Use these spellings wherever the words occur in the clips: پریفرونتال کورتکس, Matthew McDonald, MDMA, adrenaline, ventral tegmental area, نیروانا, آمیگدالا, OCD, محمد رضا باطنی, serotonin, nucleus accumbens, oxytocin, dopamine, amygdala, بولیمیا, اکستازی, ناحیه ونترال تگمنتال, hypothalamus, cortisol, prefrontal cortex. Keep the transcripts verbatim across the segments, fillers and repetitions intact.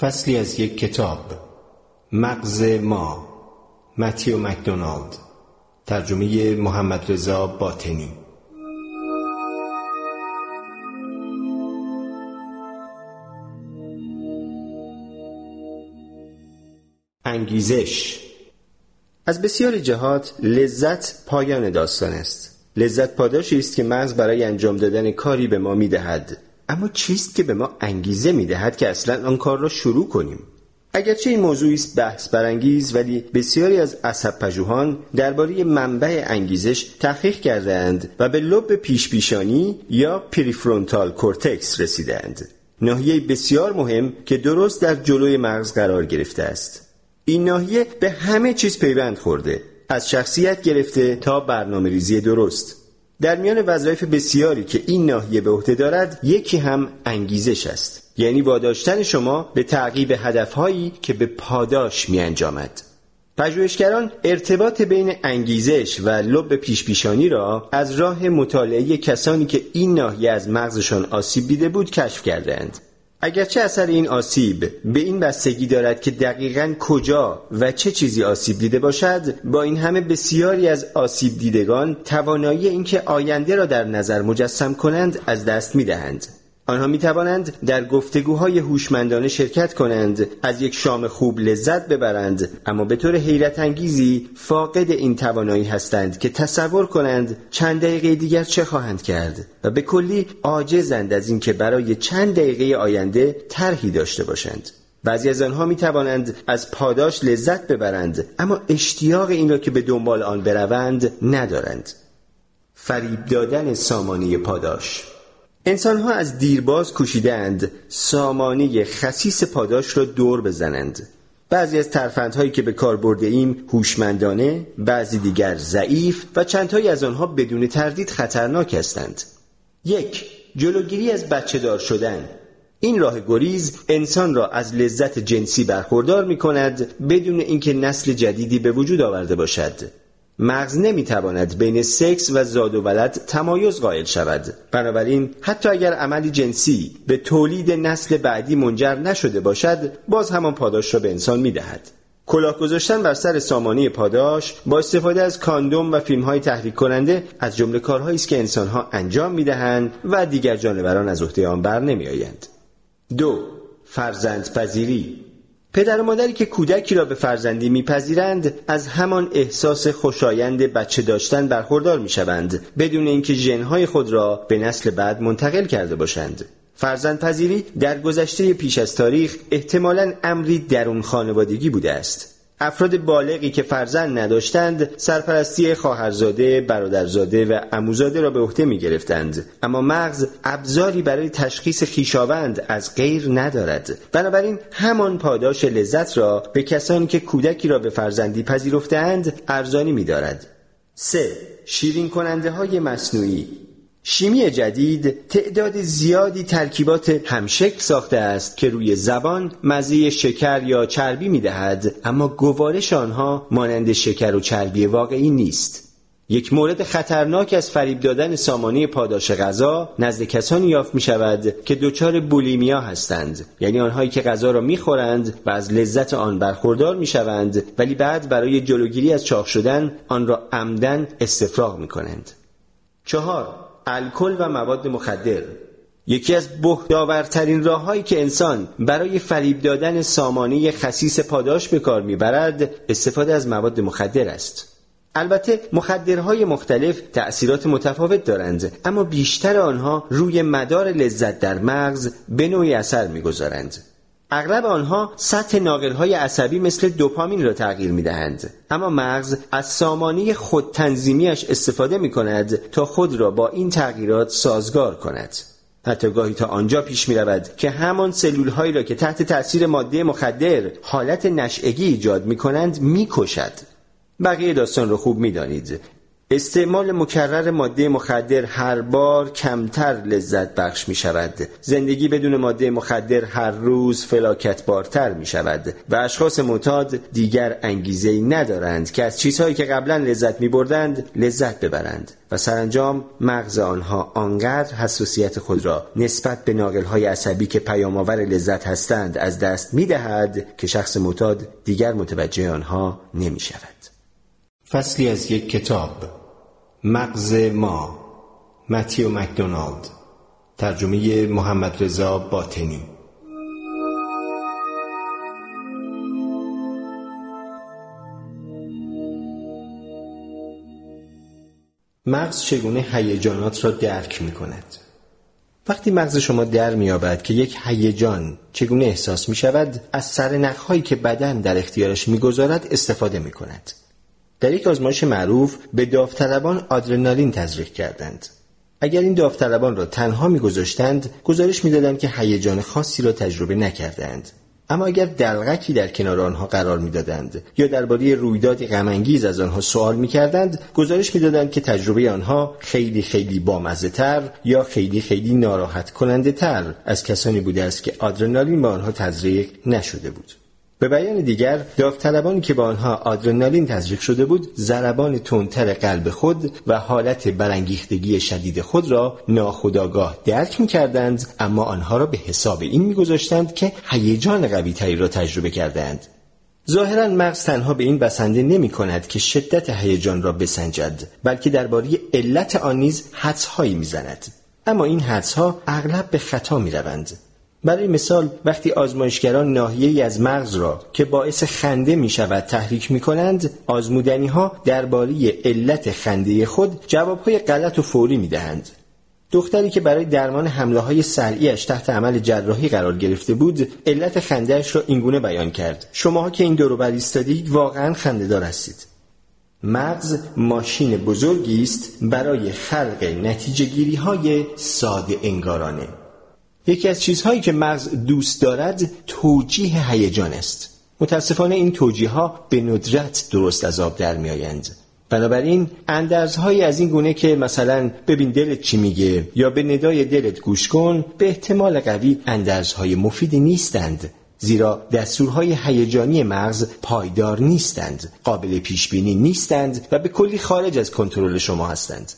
فصلی از یک کتاب، مغز ما، متیو مکدونالد، ترجمه محمد رضا باطنی. انگیزش. از بسیار جهات لذت پایان داستان است. لذت پاداشی است که مغز برای انجام دادن کاری به ما میدهد، اما چیست که به ما انگیزه میدهد که اصلا آن کار را شروع کنیم؟ اگرچه این موضوعی است بحث برانگیز، ولی بسیاری از عصب پژوهان درباره منبع انگیزش تحقیق کردند و به لب پیش پیشانی یا پریفرونتال کورتکس رسیدند، ناحیه بسیار مهم که درست در جلوی مغز قرار گرفته است. این ناحیه به همه چیز پیوند خورده، از شخصیت گرفته تا برنامه‌ریزی درست. در میان وظایف بسیاری که این ناحیه به عهده دارد، یکی هم انگیزش است، یعنی واداشتن شما به تعقیب هدفهایی که به پاداش می‌انجامد. پژوهشگران ارتباط بین انگیزش و لب پیش پیشانی را از راه مطالعه کسانی که این ناحیه از مغزشان آسیب دیده بود کشف کردند. اگرچه اثر این آسیب به این بستگی دارد که دقیقاً کجا و چه چیزی آسیب دیده باشد، با این همه بسیاری از آسیب دیدگان توانایی اینکه آینده را در نظر مجسم کنند از دست می‌دهند. آنها می‌توانند در گفتگوهای هوشمندانه شرکت کنند، از یک شام خوب لذت ببرند، اما به طور حیرت انگیزی فاقد این توانایی هستند که تصور کنند چند دقیقه دیگر چه خواهند کرد و به کلی عاجزند از اینکه برای چند دقیقه آینده طرحی داشته باشند. بعضی از آنها می‌توانند از پاداش لذت ببرند، اما اشتیاق این را که به دنبال آن بروند ندارند. فریب دادن سامانه پاداش. انسان‌ها از دیرباز کوشیدند سامانه خسیس پاداش را دور بزنند. بعضی از ترفندهایی که به کار برده ایم هوشمندانه، بعضی دیگر ضعیف و چندتایی از آنها بدون تردید خطرناک هستند. یک، جلوگیری از بچه‌دار شدن. این راه گریز انسان را از لذت جنسی برخوردار می‌کند بدون اینکه نسل جدیدی به وجود آورده باشد. مغز نمیتواند بین سکس و زاد و ولد تمایز قائل شود، بنابراین حتی اگر عملی جنسی به تولید نسل بعدی منجر نشده باشد، باز همان پاداش را به انسان میدهد. کلاه گذاشتن بر سر سامانه پاداش با استفاده از کاندوم و فیلم‌های تحریک کننده از جمله کارهایی است که انسان‌ها انجام میدهند و دیگر جانوران از عهده آن بر نمیآیند. دو، فرزندپذیری. پدر و مادری که کودکی را به فرزندی میپذیرند از همان احساس خوشایند بچه داشتن برخوردار میشوند بدون اینکه ژن‌های خود را به نسل بعد منتقل کرده باشند. فرزندپذیری در گذشته پیش از تاریخ احتمالاً امری درون خانوادگی بوده است. افراد بالغی که فرزند نداشتند سرپرستی خواهرزاده، برادرزاده و عموزاده را به عهده می‌گرفتند، اما مغز ابزاری برای تشخیص خویشاوند از غیر ندارد، بنابراین همان پاداش لذت را به کسانی که کودکی را به فرزندی پذیرفتند ارزانی می‌دارد. سه، شیرین کننده‌های مصنوعی. شیمی جدید تعداد زیادی ترکیبات همشکل ساخته است که روی زبان مزه شکر یا چربی می‌دهد، اما گوارش آنها مانند شکر و چربی واقعی نیست. یک مورد خطرناک از فریب دادن سامانه پاداش غذا نزد کسانی یافت می‌شود که دچار بولیمیا هستند، یعنی آنهایی که غذا را می‌خورند و از لذت آن برخوردار می‌شوند، ولی بعد برای جلوگیری از چاق شدن آن را عمداً استفراغ می‌کنند. چهار، الکل و مواد مخدر. یکی از بهداورترین راه‌هایی که انسان برای فریب دادن سامانه خسیس پاداش به کار می‌برد استفاده از مواد مخدر است. البته مخدرهای مختلف تأثیرات متفاوت دارند، اما بیشتر آنها روی مدار لذت در مغز به نوعی اثر می‌گذارند. اغلب آنها سطح ناقل‌های عصبی مثل دوپامین را تغییر می‌دهند، اما مغز از سامانه خودتنظیمیش استفاده می‌کند تا خود را با این تغییرات سازگار کند. حتی گاهی تا آنجا پیش می‌رود که همان سلول‌هایی را که تحت تأثیر ماده مخدر حالت نشئگی ایجاد می‌کنند می‌کشد. بقیه داستان را خوب می‌دانید. استعمال مکرر ماده مخدر هر بار کمتر لذت بخش می شود. زندگی بدون ماده مخدر هر روز فلاکتبارتر می شود و اشخاص معتاد دیگر انگیزه‌ای ندارند که از چیزهایی که قبلا لذت می بردند لذت ببرند و سرانجام مغز آنها آنقدر حساسیت خود را نسبت به ناقل‌های عصبی که پیام‌آور لذت هستند از دست می دهد که شخص معتاد دیگر متوجه آنها نمی شود. فصلی از یک کتاب، مغز ما، متیو مکدونالد، ترجمه محمد رضا باطنی. مغز چگونه هیجانات را درک می کند؟ وقتی مغز شما در می‌یابد که یک هیجان چگونه احساس می شود، از سرنخ‌هایی که بدن در اختیارش می‌گذارد استفاده می کند. در یک آزمایش معروف به داوطلبان آدرنالین تزریق کردند. اگر این داوطلبان را تنها می‌گذاشتند، گزارش می‌دادند که هیجان خاصی را تجربه نکردند. اما اگر دلغکی در کنار آنها قرار می‌دادند یا درباره رویدادی غم‌انگیز از آنها سوال می‌کردند، گزارش می‌دادند که تجربه آنها خیلی خیلی بامزه‌تر یا خیلی خیلی ناراحت کننده‌تر از کسانی بوده است که آدرنالین به آنها تزریق نشده بود. به بیان دیگر، داوطلبانی که با آنها آدرنالین تزریق شده بود، ضربان تندتر قلب خود و حالت برانگیختگی شدید خود را ناخودآگاه درک می‌کردند، اما آنها را به حساب این می‌گذاشتند که هیجان قوی‌تری را تجربه کردند. ظاهراً مغز تنها به این بسنده نمی‌کند که شدت هیجان را بسنجد، بلکه درباره علت آن نیز حدس‌هایی می‌زند. اما این حدس‌ها اغلب به خطا می‌روند. برای مثال، وقتی آزمایشگران ناحیه‌ای از مغز را که باعث خنده می شود تحریک می کنند، آزمودنی ها درباره علت خنده خود جوابهای غلط و فوری می دهند. دختری که برای درمان حمله های صلعی‌اش تحت عمل جراحی قرار گرفته بود، علت خنده‌اش را اینگونه بیان کرد: شماها که این دور و بر ایستادید واقعاً خنده‌دار هستید. مغز ماشین بزرگی است برای خلق نتیجه‌گیری‌های ساده انگارانه. یکی از چیزهایی که مغز دوست دارد توجیه هیجان است. متاسفانه این توجیه‌ها به ندرت درست از آب در می‌آیند. بنابراین اندرزهایی از این گونه که مثلا ببین دلت چی میگه یا به ندای دلت گوش کن، به احتمال قوی اندرزهای مفیدی نیستند، زیرا دستورهای هیجانی مغز پایدار نیستند، قابل پیش‌بینی نیستند و به کلی خارج از کنترل شما هستند.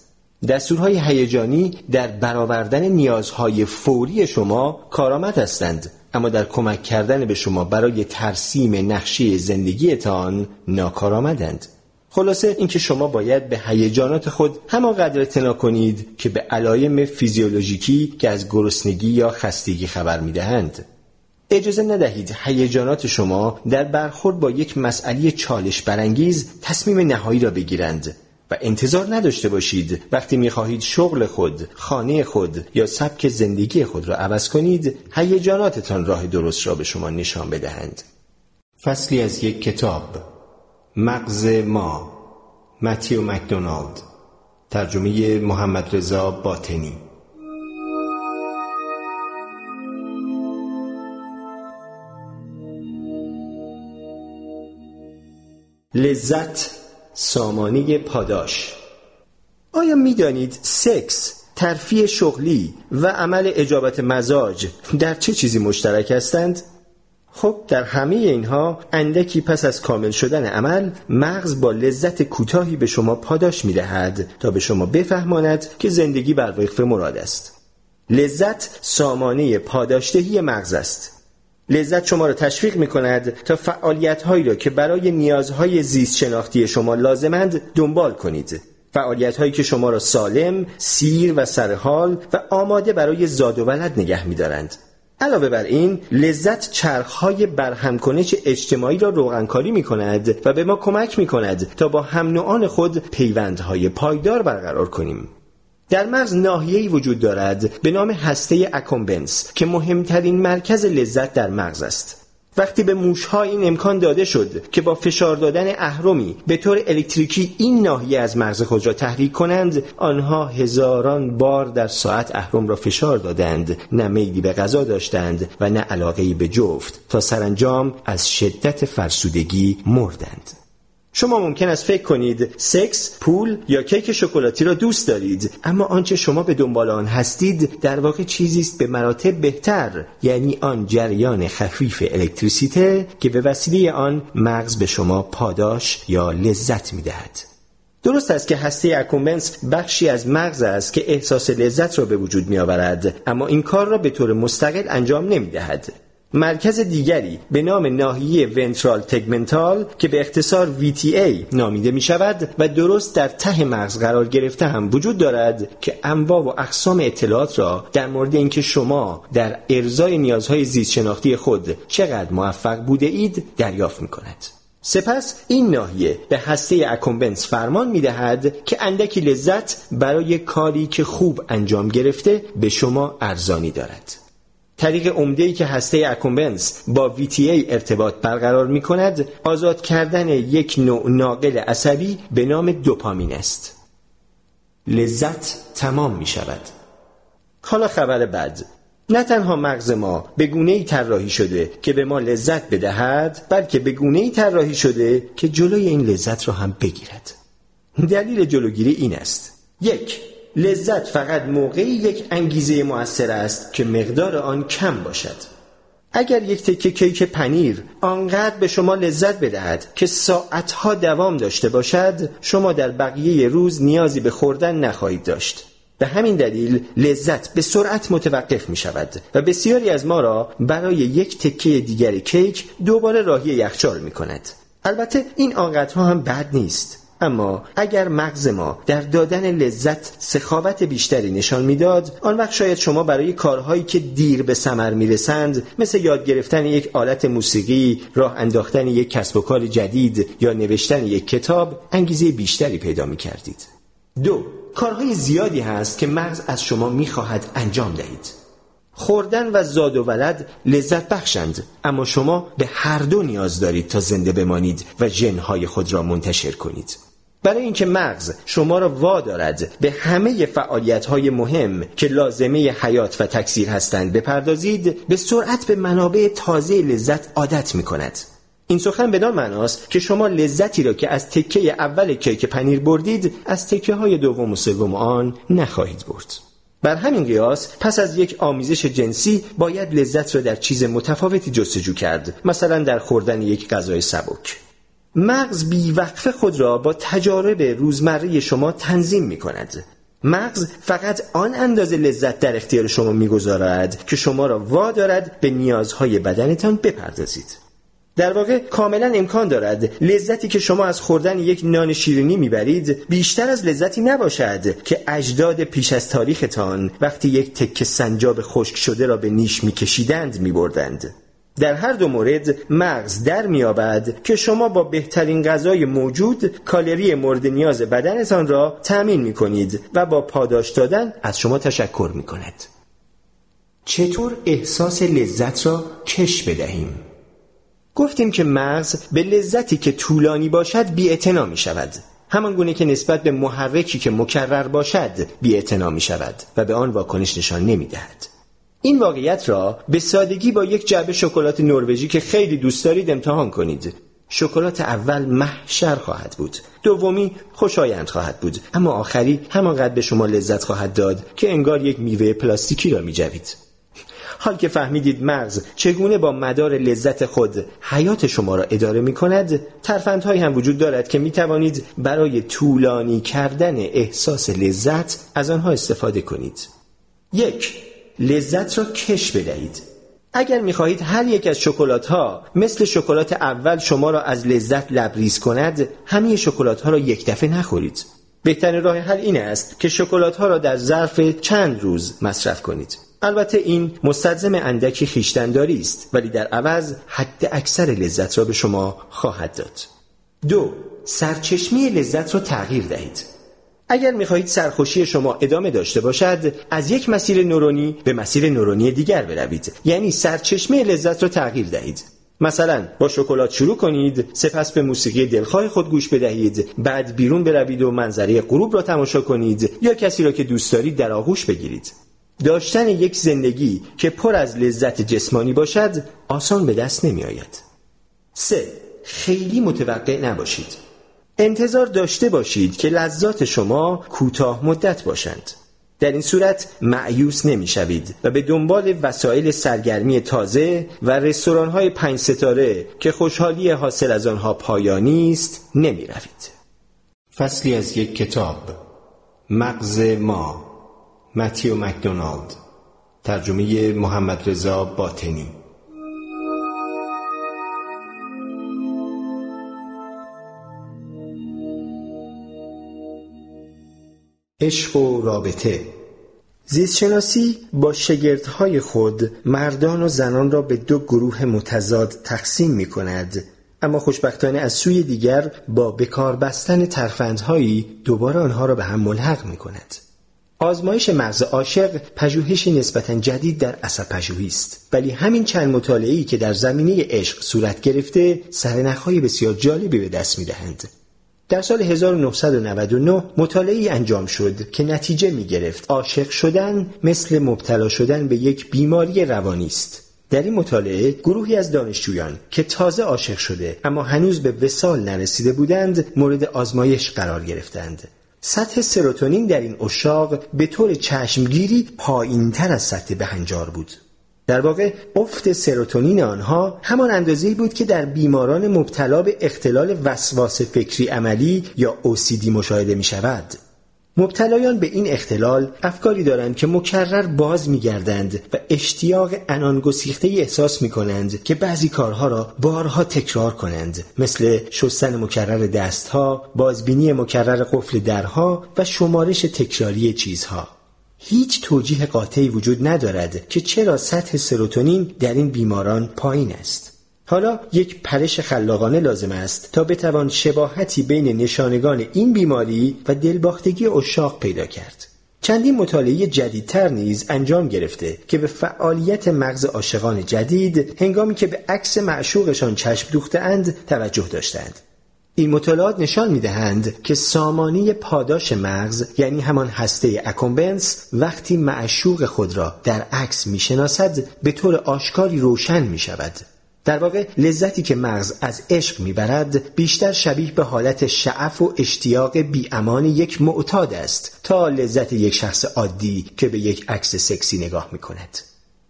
دستورهای هیجانی در برآوردن نیازهای فوری شما کارآمد هستند، اما در کمک کردن به شما برای ترسیم نقشه زندگیتان ناکارآمدند. خلاصه اینکه شما باید به هیجانات خود همانقدر اعتنا کنید که به علائم فیزیولوژیکی که از گرسنگی یا خستگی خبر می‌دهند. اجازه ندهید هیجانات شما در برخورد با یک مسئله چالش برانگیز تصمیم نهایی را بگیرند. و انتظار نداشته باشید وقتی می‌خواهید شغل خود، خانه خود یا سبک زندگی خود را عوض کنید، هیجاناتتان راه درست را به شما نشان بدهند. فصلی از یک کتاب، مغز ما، متیو مکدونالد، ترجمه محمد رضا باطنی. لذت سامانی پاداش. آیا می دانید سکس، ترفیع شغلی و عمل اجابت مزاج در چه چیزی مشترک هستند؟ خب در همه اینها اندکی پس از کامل شدن عمل، مغز با لذت کوتاهی به شما پاداش می دهد تا به شما بفهماند که زندگی بر وفق مراد است. لذت سامانه پاداشدهی مغز است. لذت شما را تشویق می کند تا فعالیت‌هایی را که برای نیازهای زیست شناختی شما لازمند دنبال کنید. فعالیت‌هایی که شما را سالم، سیر و سرحال و آماده برای زاد و ولد نگه می دارند. علاوه بر این، لذت چرخ‌های برهمکنش اجتماعی را روغنکاری می کند و به ما کمک می کند تا با هم نوعان خود پیوندهای پایدار برقرار کنیم. در مغز ناحیه‌ای وجود دارد به نام هسته اکومبنس که مهمترین مرکز لذت در مغز است. وقتی به موش‌ها این امکان داده شد که با فشار دادن اهرمی به طور الکتریکی این ناحیه از مغز خود را تحریک کنند، آنها هزاران بار در ساعت اهرم را فشار دادند، نه میلی به غذا داشتند و نه علاقه‌ای به جفت، تا سرانجام از شدت فرسودگی مردند. شما ممکن است فکر کنید سکس، پول یا کیک شکلاتی را دوست دارید، اما آنچه شما به دنبال آن هستید در واقع چیزی است به مراتب بهتر، یعنی آن جریان خفیف الکتریسیته که به وسیله آن مغز به شما پاداش یا لذت می‌دهد. درست است که هسته اکومبنس بخشی از مغز است که احساس لذت را به وجود می‌آورد، اما این کار را به طور مستقل انجام نمی‌دهد. مرکز دیگری به نام ناحیه ونترال تگمنتال که به اختصار وی تی ای نامیده می شود و درست در ته مغز قرار گرفته هم وجود دارد که انواع و اقسام اطلاعات را در مورد اینکه شما در ارضای نیازهای زیست شناختی خود چقدر موفق بوده اید دریافت می کند. سپس این ناحیه به هسته اکومبنس فرمان می دهد که اندکی لذت برای کاری که خوب انجام گرفته به شما ارزانی دارد. طریق عمده‌ای که هسته اکومبنس با وی تی ای ارتباط برقرار می‌کند، آزاد کردن یک نوع ناقل عصبی به نام دوپامین است. لذت تمام می‌شود. حالا خبر بد. نه تنها مغز ما به گونه‌ای طراحی شده که به ما لذت بدهد، بلکه به گونه‌ای طراحی شده که جلوی این لذت را هم بگیرد. دلیل جلوگیری این است: یک، لذت فقط موقعی یک انگیزه مؤثر است که مقدار آن کم باشد. اگر یک تکه کیک پنیر آنقدر به شما لذت بدهد که ساعتها دوام داشته باشد، شما در بقیه روز نیازی به خوردن نخواهید داشت. به همین دلیل لذت به سرعت متوقف می شود و بسیاری از ما را برای یک تکه دیگر کیک دوباره راهی یخچال می کند. البته این آنقدرها هم بد نیست، اما اگر مغز ما در دادن لذت سخاوت بیشتری نشان میداد، آن وقت شاید شما برای کارهایی که دیر به ثمر میرسند، مثل یاد گرفتن یک آلت موسیقی، راه انداختن یک کسب و کار جدید یا نوشتن یک کتاب، انگیزه بیشتری پیدا میکردید. دو، کارهای زیادی هست که مغز از شما میخواهد انجام دهید. خوردن و زاد و ولد لذت بخشند، اما شما به هر دو نیاز دارید تا زنده بمانید و ژن‌های خود را منتشر کنید. برای اینکه مغز شما را وادارد به همه فعالیت‌های مهم که لازمه حیات و تکثیر هستند بپردازید، به سرعت به منابع تازه لذت عادت می‌کند. این سخن بدان معناست که شما لذتی را که از تکه اول کیک پنیر بردید، از تکه‌های دوم و سوم آن نخواهید برد. بر همین قیاس پس از یک آمیزش جنسی باید لذت را در چیز متفاوتی جستجو کرد، مثلا در خوردن یک غذای سبک. مغز بیوقفه خود را با تجارب روزمره شما تنظیم می کند. مغز فقط آن اندازه لذت در اختیار شما می گذارد که شما را وادارد به نیازهای بدنتان بپردازید. در واقع کاملا امکان دارد لذتی که شما از خوردن یک نان شیرینی میبرید بیشتر از لذتی نباشد که اجداد پیش از تاریختان وقتی یک تکه سنجاب خشک شده را به نیش میکشیدند میبردند. در هر دو مورد مغز در می‌یابد که شما با بهترین غذای موجود کالری مورد نیاز بدنتان را تأمین میکنید و با پاداش دادن از شما تشکر میکند. چطور احساس لذت را کش بدهیم؟ گفتیم که مغز به لذتی که طولانی باشد بی‌اعتنا می شود، همان گونه که نسبت به محرکی که مکرر باشد بی‌اعتنا می شود و به آن واکنش نشان نمی دهد. این واقعیت را به سادگی با یک جعبه شکلات نروژی که خیلی دوست دارید امتحان کنید. شکلات اول محشر خواهد بود، دومی خوشایند خواهد بود، اما آخری همانقدر به شما لذت خواهد داد که انگار یک میوه پلاستیکی را می جوید. حال که فهمیدید مغز چگونه با مدار لذت خود حیات شما را اداره می کند، ترفندهایی هم وجود دارد که می توانید برای طولانی کردن احساس لذت از آنها استفاده کنید. یک، لذت را کش بدهید. اگر می خواهید هر یک از شکلات ها مثل شکلات اول شما را از لذت لبریز کند، همه شکلات ها را یک دفعه نخورید. بهترین راه حل این است که شکلات ها را در ظرف چند روز مصرف کنید. البته این مستلزم اندکی خویشتن‌داری است، ولی در عوض حد اکثر لذت را به شما خواهد داد. دو، سرچشمه لذت را تغییر دهید. اگر می‌خواهید سرخوشی شما ادامه داشته باشد، از یک مسیر نورونی به مسیر نورونی دیگر بروید، یعنی سرچشمه لذت را تغییر دهید. مثلا با شکلات شروع کنید، سپس به موسیقی دلخواه خود گوش بدهید، بعد بیرون بروید و منظره غروب را تماشا کنید یا کسی را که دوست دارید در آغوش بگیرید. داشتن یک زندگی که پر از لذت جسمانی باشد آسان به دست نمی آید. سه، خیلی متوقع نباشید. انتظار داشته باشید که لذات شما کوتاه مدت باشند. در این صورت مأیوس نمی‌شوید و به دنبال وسایل سرگرمی تازه و رستوران‌های پنج ستاره که خوشحالی حاصل از آنها پایانی است نمی‌روید. فصلی از یک کتاب، مغز ما، متیو مکدونالد، ترجمه محمد رضا باطنی. عشق و رابطه. زیستشناسی با شگردهای خود مردان و زنان را به دو گروه متضاد تقسیم می کند، اما خوشبختانه از سوی دیگر با بکار بستن ترفندهایی دوباره آنها را به هم ملحق می کند. آزمایش مغز عاشق پژوهشی نسبتاً جدید در عصب پژوهی است، ولی همین چند مطالعه‌ای که در زمینه عشق صورت گرفته سرنخ‌های بسیار جالبی به دست می‌دهند. در سال هزار و نهصد و نود و نه مطالعه‌ای انجام شد که نتیجه می‌گرفت عاشق شدن مثل مبتلا شدن به یک بیماری روانی است. در این مطالعه گروهی از دانشجویان که تازه عاشق شده اما هنوز به وصال نرسیده بودند مورد آزمایش قرار گرفتند. سطح سروتونین در این عشاق به طور چشمگیری پایین‌تر از سطح بهنجار بود. در واقع افت سروتونین آنها همان اندازه‌ای بود که در بیماران مبتلا به اختلال وسواس فکری عملی یا او سی دی مشاهده می‌شود. مبتلایان به این اختلال افکاری دارند که مکرر باز می‌گردند و اشتیاق عنان گسیخته احساس می‌کنند که بعضی کارها را بارها تکرار کنند، مثل شستن مکرر دستها، بازبینی مکرر قفل درها و شمارش تکراری چیزها. هیچ توجیه قاطعی وجود ندارد که چرا سطح سروتونین در این بیماران پایین است. حالا یک پرش خلاقانه لازم است تا بتوان شباهتی بین نشانگان این بیماری و دلباختگی عشاق پیدا کرد. چندین مطالعه جدیدتر نیز انجام گرفته که به فعالیت مغز عاشقان جدید هنگامی که به عکس معشوقشان چشم دوخته‌اند توجه داشتند. این مطالعات نشان می‌دهند که سامانی پاداش مغز، یعنی همان هسته اکومبنس، وقتی معشوق خود را در عکس می‌شناسد به طور آشکاری روشن می‌شود. در واقع لذتی که مغز از عشق میبرد بیشتر شبیه به حالت شعف و اشتیاق بی‌امان یک معتاد است تا لذت یک شخص عادی که به یک عکس سکسی نگاه میکند.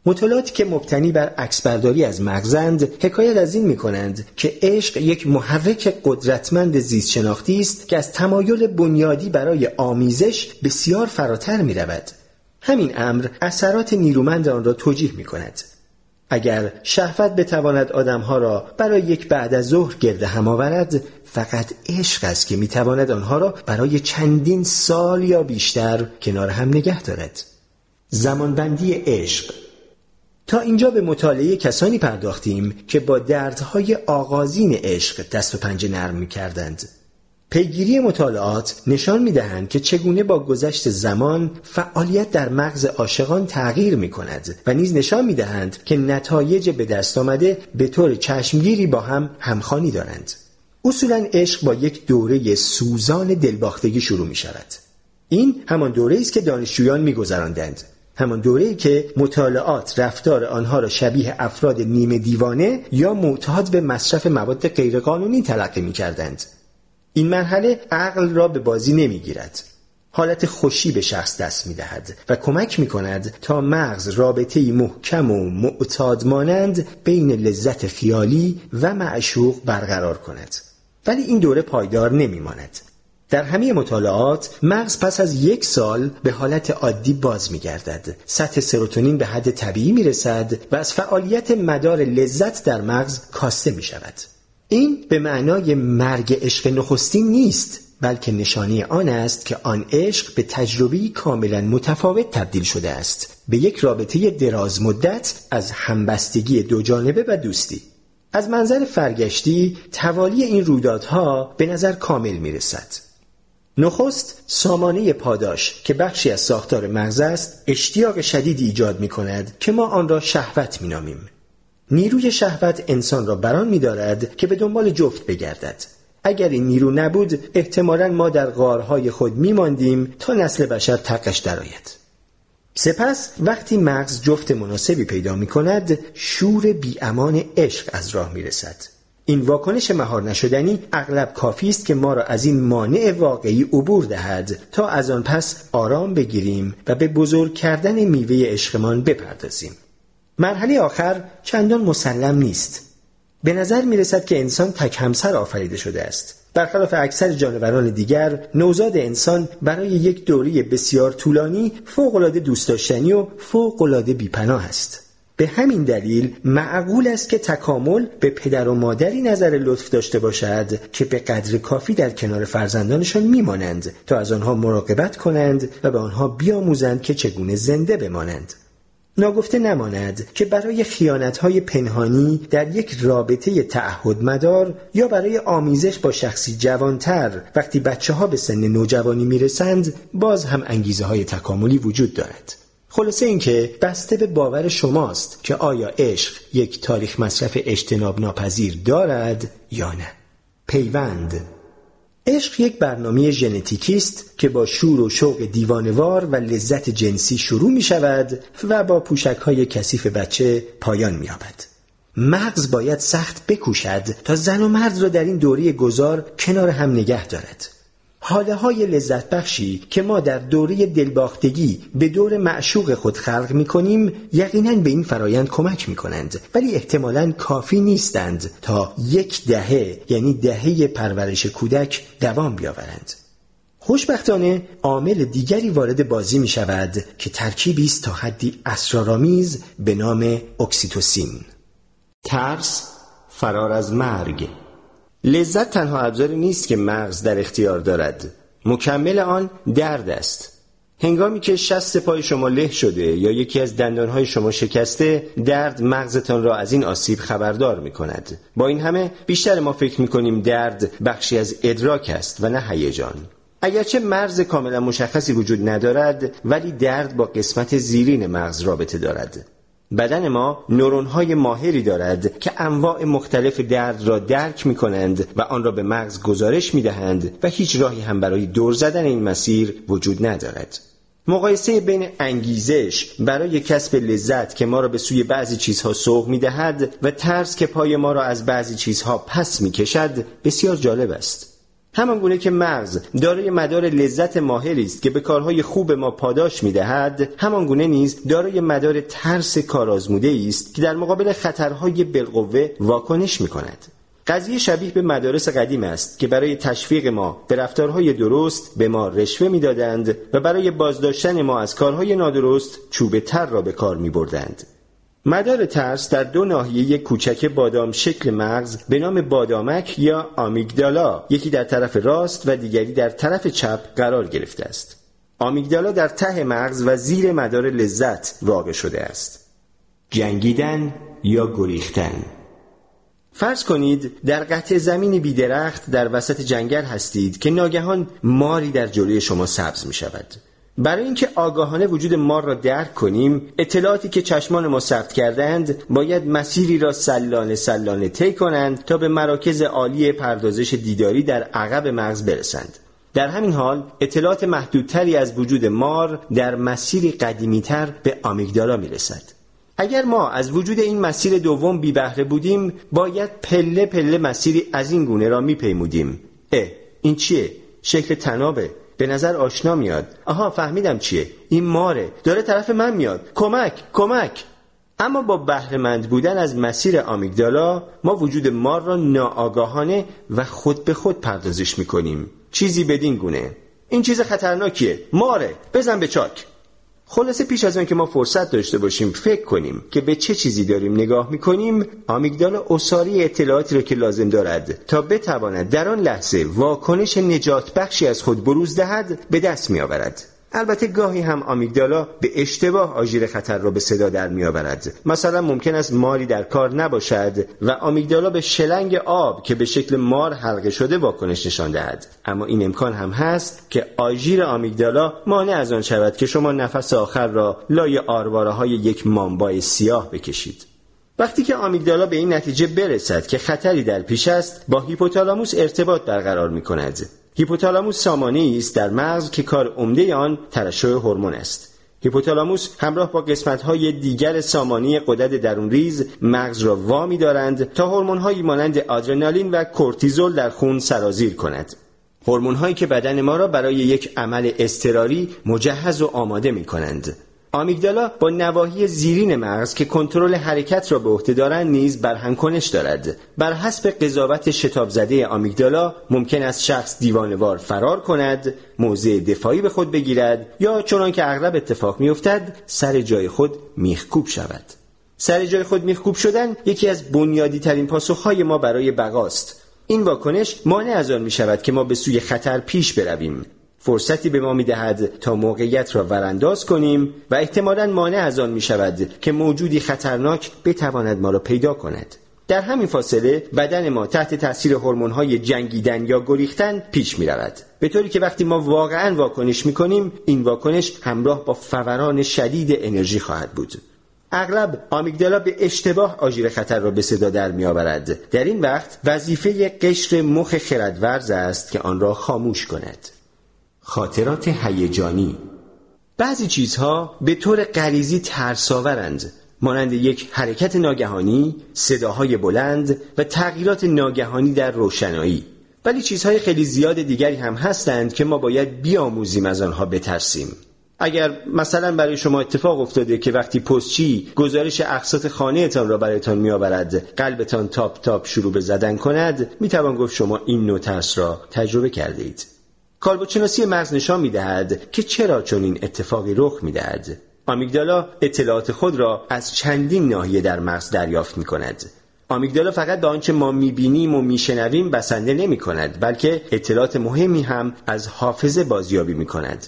مطالعاتی که مبتنی بر عکسبرداری از مغزند حکایت از این میکنند که عشق یک محرک قدرتمند زیست شناختی است که از تمایل بنیادی برای آمیزش بسیار فراتر میرود. همین امر اثرات نیرومند آن را توجیه میکند. اگر شهوت بتواند آدمها را برای یک بعد از ظهر گرد هم آورد، فقط عشق است که میتواند آنها را برای چندین سال یا بیشتر کنار هم نگه دارد. زمانبندی عشق. تا اینجا به مطالعه کسانی پرداختیم که با دردهای آغازین عشق دست و پنجه نرم میکردند. پیگیری مطالعات نشان می‌دهند که چگونه با گذشت زمان فعالیت در مغز عاشقان تغییر می‌کند و نیز نشان می‌دهند که نتایج به دست آمده به طور چشمگیری با هم همخوانی دارند. اصولاً عشق با یک دوره سوزان دلباختگی شروع می‌شود. این همان دوره‌ای است که دانشجویان می‌گذراندند، همان دوره‌ای که مطالعات رفتار آنها را شبیه افراد نیمه دیوانه یا معتاد به مصرف مواد غیرقانونی تلقی می‌کردند. این مرحله عقل را به بازی نمیگیرد. حالت خوشی به شخص دست میدهد و کمک میکند تا مغز رابطه‌ای محکم و معتاد مانند بین لذت خیالی و معشوق برقرار کند. ولی این دوره پایدار نمیماند. در همه مطالعات مغز پس از یک سال به حالت عادی باز میگردد. سطح سروتونین به حد طبیعی میرسد و از فعالیت مدار لذت در مغز کاسته میشود. این به معنای مرگ عشق نخستین نیست، بلکه نشانه آن است که آن عشق به تجربه‌ای کاملا متفاوت تبدیل شده است، به یک رابطه دراز مدت از همبستگی دو جانبه و دوستی. از منظر فرگشتی توالی این رویدادها به نظر کامل میرسد. نخست سامانه پاداش که بخشی از ساختار مغز است، اشتیاق شدیدی ایجاد می‌کند که ما آن را شهوت می‌نامیم. نیروی شهوت انسان را بران می دارد که به دنبال جفت بگردد. اگر این نیرو نبود احتمالاً ما در غارهای خود می ماندیم تا نسل بشر تقش درآید. سپس وقتی مغز جفت مناسبی پیدا می کند، شور بی امان عشق از راه می رسد. این واکنش مهار نشدنی اغلب کافی است که ما را از این مانع واقعی عبور دهد تا از آن پس آرام بگیریم و به بزرگ کردن میوه عشقمان بپردازیم. مرحله آخر چندان مسلم نیست. به نظر می رسد که انسان تک همسر آفریده شده است. برخلاف اکثر جانوران دیگر، نوزاد انسان برای یک دوره بسیار طولانی فوق‌العاده دوست داشتنی و فوق‌العاده بی‌پناه است. به همین دلیل معقول است که تکامل به پدر و مادری نظر لطف داشته باشد که به قدر کافی در کنار فرزندانشان میمانند تا از آنها مراقبت کنند و به آنها بیاموزند که چگونه زنده بمانند. ناگفته نماند که برای خیانت‌های پنهانی در یک رابطه تعهدمدار یا برای آمیزش با شخصی جوانتر وقتی بچه‌ها به سن نوجوانی میرسند باز هم انگیزه‌های تکاملی وجود دارد. خلاصه اینکه بسته به باور شماست که آیا عشق یک تاریخ مصرف اجتناب ناپذیر دارد یا نه. پیوند عشق یک برنامه ژنتیکی است که با شور و شوق دیوانه‌وار و لذت جنسی شروع می شود و با پوشک‌های کثیف بچه پایان می یابد. مغز باید سخت بکوشد تا زن و مرد را در این دوره گذار کنار هم نگه دارد. حاله‌های لذت بخشی که ما در دوره دلباختگی به دور معشوق خود خلق می‌کنیم یقیناً به این فرایند کمک می‌کنند، ولی احتمالاً کافی نیستند تا یک دهه، یعنی دهه پرورش کودک، دوام بیاورند. خوشبختانه عامل دیگری وارد بازی می‌شود که ترکیبی است تا حدی اسرارآمیز به نام اکسیتوسین. ترس فرار از مرگ. لذت تنها ابزاری نیست که مغز در اختیار دارد. مکمل آن درد است. هنگامی که شست پای شما له شده یا یکی از دندانهای شما شکسته، درد مغزتان را از این آسیب خبردار می کند. با این همه بیشتر ما فکر می کنیم درد بخشی از ادراک است و نه هیجان. اگرچه مرز کاملا مشخصی وجود ندارد، ولی درد با قسمت زیرین مغز رابطه دارد. بدن ما نورون‌های ماهری دارد که انواع مختلف درد را درک می‌کنند و آن را به مغز گزارش می‌دهند و هیچ راهی هم برای دور زدن این مسیر وجود ندارد. مقایسه بین انگیزش برای کسب لذت که ما را به سوی بعضی چیزها سوق می‌دهد و ترس که پای ما را از بعضی چیزها پس می‌کشد بسیار جالب است. همانگونه که مغز دارای مدار لذت ماهری است که به کارهای خوب ما پاداش می‌دهد، همانگونه نیز دارای مدار ترس کارآزموده‌ای است که در مقابل خطرهای بالقوه واکنش می‌کند. قضیه شبیه به مدارس قدیم است که برای تشویق ما به رفتارهای درست به ما رشوه می‌دادند و برای بازداشتن ما از کارهای نادرست چوب تر را به کار می‌بردند. مدار ترس در دو ناحیه کوچک بادام شکل مغز به نام بادامک یا آمیگدالا، یکی در طرف راست و دیگری در طرف چپ قرار گرفته است. آمیگدالا در ته مغز و زیر مدار لذت واقع شده است. جنگیدن یا گریختن. فرض کنید در قطع زمین بیدرخت در وسط جنگل هستید که ناگهان ماری در جلوی شما سبز می شود. برای اینکه آگاهانه وجود مار را درک کنیم، اطلاعاتی که چشمان ما ثبت کردند باید مسیری را سلانه سلانه طی کنند تا به مراکز عالی پردازش دیداری در عقب مغز برسند. در همین حال اطلاعات محدودتری از وجود مار در مسیری قدیمی‌تر به آمیگدالا می‌رسد. اگر ما از وجود این مسیر دوم بی بهره بودیم، باید پله پله مسیری از این گونه را می‌پیمودیم. اه، این چیه؟ شکل تنابه. به نظر آشنا میاد. آها، فهمیدم چیه. این ماره، داره طرف من میاد. کمک کمک. اما با بهره‌مند بودن از مسیر آمیگدالا ما وجود مار را ناآگاهانه و خود به خود پردازش میکنیم. چیزی بدین گونه: این چیز خطرناکیه، ماره، بزن به چاک. خلاصه پیش از اون که ما فرصت داشته باشیم فکر کنیم که به چه چیزی داریم نگاه میکنیم، آمیگدالا اساری اطلاعاتی را که لازم دارد تا بتواند در آن لحظه واکنش نجات بخشی از خود بروز دهد به دست میآورد. البته گاهی هم آمیگدالا به اشتباه آژیر خطر را به صدا در میآورد. مثلا ممکن است ماری در کار نباشد و آمیگدالا به شلنگ آب که به شکل مار حلقه شده واکنش نشان دهد. اما این امکان هم هست که آژیر آمیگدالا مانع از آن شود که شما نفس آخر را لای آرواره‌های یک مانبای سیاه بکشید. وقتی که آمیگدالا به این نتیجه برسد که خطری در پیش است، با هیپوتالاموس ارتباط برقرار می‌کند. هیپوتالاموس سامانه‌ای است در مغز که کار عمده آن ترشح هورمون است. هیپوتالاموس همراه با قسمت‌های دیگر سامانی غدد درون‌ریز مغز را وامی دارند تا هورمون‌هایی مانند آدرنالین و کورتیزول در خون سرازیر کند. هورمون‌هایی که بدن ما را برای یک عمل اضطراری مجهز و آماده می‌کنند. آمیگدالا با نواحی زیرین مغز که کنترل حرکت را به عهده دارند نیز برهمکنش دارد. بر حسب قضاوت شتاب‌زده آمیگدالا ممکن است شخص دیوانه‌وار فرار کند، موضع دفاعی به خود بگیرد یا چنان که اغلب اتفاق می‌افتد سر جای خود میخکوب شود. سر جای خود میخکوب شدن یکی از بنیادی‌ترین پاسخ‌های ما برای بقاست. این واکنش مانع از آن می‌شود که ما به سوی خطر پیش برویم. فرصتی به ما می‌دهد تا موقعیت را ورانداز کنیم و احتمالاً مانع از آن می‌شود که موجودی خطرناک بتواند ما را پیدا کند. در همین فاصله بدن ما تحت تأثیر هورمون‌های جنگیدن یا گریختن پیش می‌رود، به طوری که وقتی ما واقعاً واکنش می‌کنیم این واکنش همراه با فوران شدید انرژی خواهد بود. اغلب آمیگدالا به اشتباه آژیر خطر را به صدا در می‌آورد. در این وقت وظیفه قشر مخ خردورز است که آن را خاموش کند. خاطرات هیجانی. بعضی چیزها به طور غریزی ترساورند، مانند یک حرکت ناگهانی، صداهای بلند و تغییرات ناگهانی در روشنایی. ولی چیزهای خیلی زیاد دیگری هم هستند که ما باید بیاموزیم از آنها بترسیم. اگر مثلا برای شما اتفاق افتاده که وقتی پستچی گزارش اقساط خانه‌تان را برایتان می‌آورد، قلبتان تاپ تاپ شروع به زدن کند، می‌توان گفت شما این نوع ترس را تجربه کرده‌اید. کالبدشناسی مغز نشان می‌دهد که چرا چنین اتفاقی رخ می‌دهد. آمیگدالا اطلاعات خود را از چندین ناحیه در مغز دریافت می‌کند. آمیگدالا فقط به آنچه ما می‌بینیم و می‌شنویم بسنده نمی‌کند، بلکه اطلاعات مهمی هم از حافظه بازیابی می‌کند.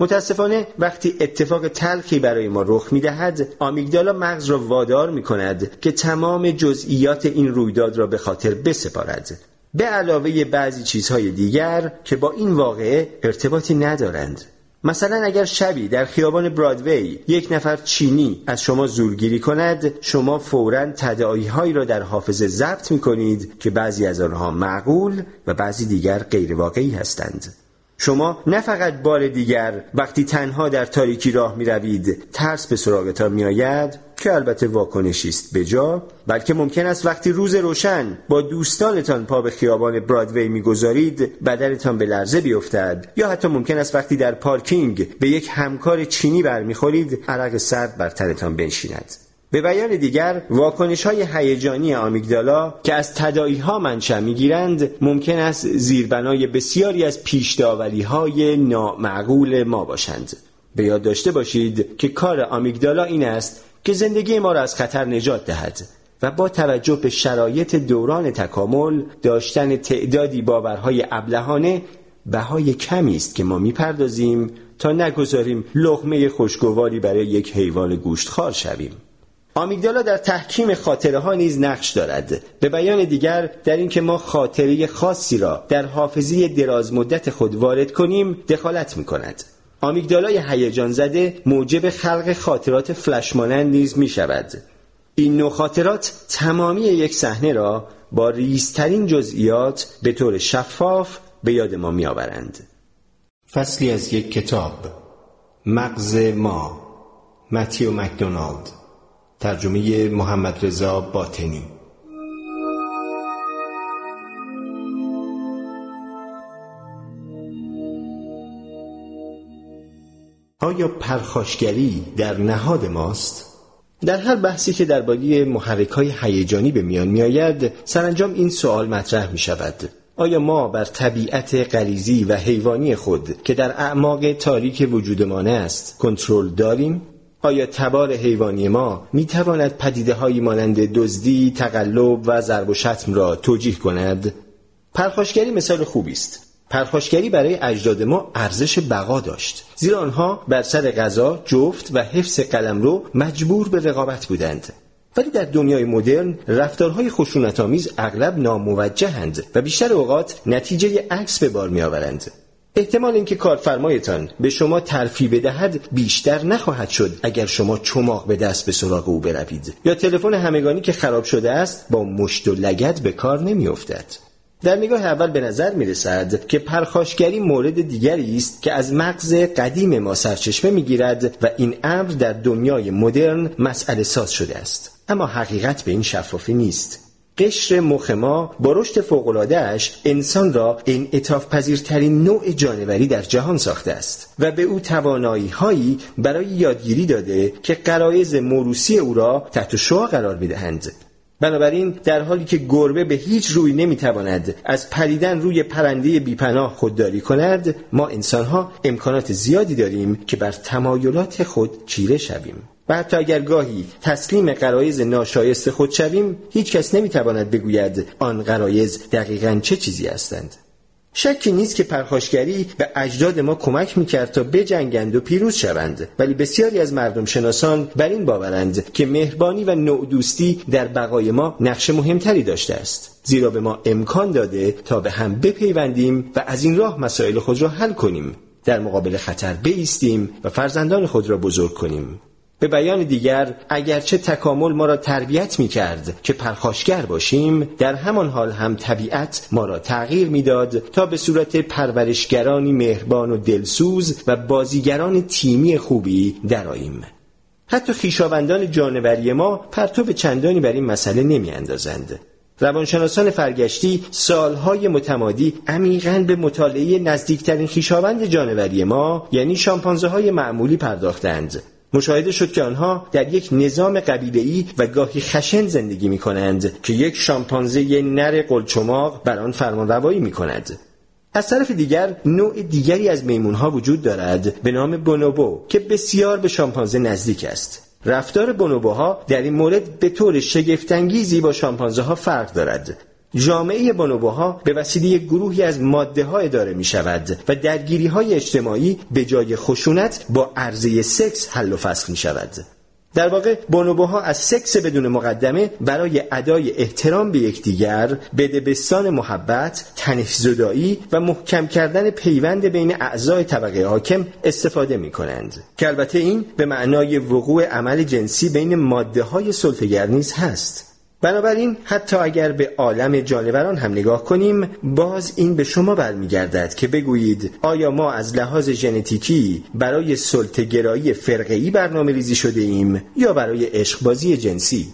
متاسفانه وقتی اتفاق تلخی برای ما رخ می‌دهد، آمیگدالا مغز را وادار می‌کند که تمام جزئیات این رویداد را به خاطر بسپارد، به علاوه بعضی چیزهای دیگر که با این واقعه ارتباطی ندارند. مثلا اگر شبی در خیابان برادوی یک نفر چینی از شما زورگیری کند، شما فوراً تداعی‌هایی را در حافظه ضبط می‌کنید که بعضی از آنها معقول و بعضی دیگر غیرواقعی هستند. شما نه فقط بار دیگر وقتی تنها در تاریکی راه می‌روید ترس به سراغتان می‌آید، که البته واکنشی است به جا، بلکه ممکن است وقتی روز روشن با دوستانتان پا به خیابان برادوی می‌گذارید بدنتان به لرزه بیفتد، یا حتی ممکن است وقتی در پارکینگ به یک همکار چینی برمیخورید عرق سرد بر تنتان بنشیند. به بیان دیگر واکنش‌های هیجانی آمیگدالا که از تداعی‌ها منشأ می‌گیرند ممکن است زیربنای بسیاری از پیش‌داوری‌های نامعقول ما باشند. به یاد داشته باشید که کار آمیگدالا این است که زندگی ما را از خطر نجات دهد و با توجه به شرایط دوران تکامل داشتن تعدادی باورهای ابلهانه بهای کمی است که ما می‌پردازیم تا نگذاریم لقمه خوشگواری برای یک حیوان گوشتخوار شویم. آمیگدالا در تحکیم خاطره ها نیز نقش دارد، به بیان دیگر در این که ما خاطره خاصی را در حافظه دراز مدت خود وارد کنیم دخالت می کند. آمیگدالای هیجان زده موجب خلق خاطرات فلش مانند نیز می شود. این نوع خاطرات تمامی یک صحنه را با ریزترین جزئیات به طور شفاف به یاد ما می آورند. فصلی از یک کتاب. مغز ما، متیو مکدونالد، ترجمه محمد رضا باطنی. آیا پرخاشگری در نهاد ماست؟ در هر بحثی که درباره محرک‌های هیجانی به میان می‌آید، سرانجام این سوال مطرح می‌شود: آیا ما بر طبیعت غریزی و حیوانی خود که در اعماق تاریک وجودمان است، کنترل داریم؟ آیا تبار حیوانی ما می‌تواند پدیده‌هایی مانند دزدی، تقلب و ضرب و شتم را توجیه کند؟ پرخاشگری مثال خوبی است. پرخاشگری برای اجداد ما ارزش بقا داشت، زیرا آنها بر سر غذا، جفت و حفظ قلمرو مجبور به رقابت بودند. ولی در دنیای مدرن رفتارهای خشونت‌آمیز اغلب ناموجه‌اند و بیشتر اوقات نتیجه عکس به بار می‌آورند. احتمال اینکه کارفرمایتان به شما ترفیع بدهد بیشتر نخواهد شد اگر شما چماق به دست به سراغ او بروید، یا تلفن همگانی که خراب شده است با مشت و لگد به کار نمی‌افتد. در نگاه اول به نظر میرسد که پرخاشگری مورد دیگری است که از مغز قدیم ما سرچشمه میگیرد و این امر در دنیای مدرن مسئله ساز شده است، اما حقیقت به این شفافی نیست. قشر مخ ما با رشد فوق‌العاده‌اش انسان را انعطاف پذیرترین نوع جانوری در جهان ساخته است و به او توانایی‌هایی برای یادگیری داده که غرایز موروثی او را تحت شعاع قرار می‌دهند. بنابراین در حالی که گربه به هیچ روی نمیتواند از پریدن روی پرنده بیپناه خودداری کند، ما انسانها امکانات زیادی داریم که بر تمایلات خود چیره شویم و حتی اگر گاهی تسلیم غرایز ناشایست خود شویم، هیچ کس نمیتواند بگوید آن غرایز دقیقاً چه چیزی هستند. شکی نیست که پرخاشگری به اجداد ما کمک میکرد تا بجنگند و پیروز شوند، ولی بسیاری از مردم شناسان بر این باورند که مهربانی و نوع‌دوستی در بقای ما نقش مهمتری داشته است، زیرا به ما امکان داده تا به هم بپیوندیم و از این راه مسائل خود را حل کنیم، در مقابل خطر بایستیم و فرزندان خود را بزرگ کنیم. به بیان دیگر، اگرچه تکامل ما را تربیت می کرد که پرخاشگر باشیم، در همان حال هم طبیعت ما را تغییر می داد تا به صورت پرورشگرانی مهربان و دلسوز و بازیگران تیمی خوبی درآییم. حتی خویشاوندان جانوری ما پرتو چندانی بر این مسئله نمی اندازند. روانشناسان فرگشتی سالهای متمادی عمیقاً به مطالعه نزدیکترین خویشاوند جانوری ما، یعنی شامپانزه های معمولی پرداختند. مشاهده شد که آنها در یک نظام قبیله‌ای و گاهی خشن زندگی می‌کنند که یک شامپانزه نر قلچماق بر آن فرمانروایی می‌کند. از طرف دیگر، نوع دیگری از میمون‌ها وجود دارد به نام بونوبو که بسیار به شامپانزه نزدیک است. رفتار بونوبوها در این مورد به طور شگفت‌انگیزی با شامپانزه‌ها فرق دارد. جامعه بونوبوها به وسیله گروهی از ماده‌ها اداره می‌شود و درگیری‌های اجتماعی به جای خشونت با عرضه سکس حل و فصل می‌شود. در واقع بونوبوها از سکس بدون مقدمه برای ادای احترام به یکدیگر، بدبستان محبت، تنش‌زدایی و محکم کردن پیوند بین اعضای طبقه حاکم استفاده می‌کنند. که البته این به معنای وقوع عمل جنسی بین ماده‌های سلطه‌گر نیز هست. بنابراین حتی اگر به عالم جانوران هم نگاه کنیم، باز این به شما برمیگردد که بگویید آیا ما از لحاظ ژنتیکی برای سلطه‌گرایی فرقه‌ای برنامه‌ریزی شده ایم یا برای عشق‌بازی جنسی؟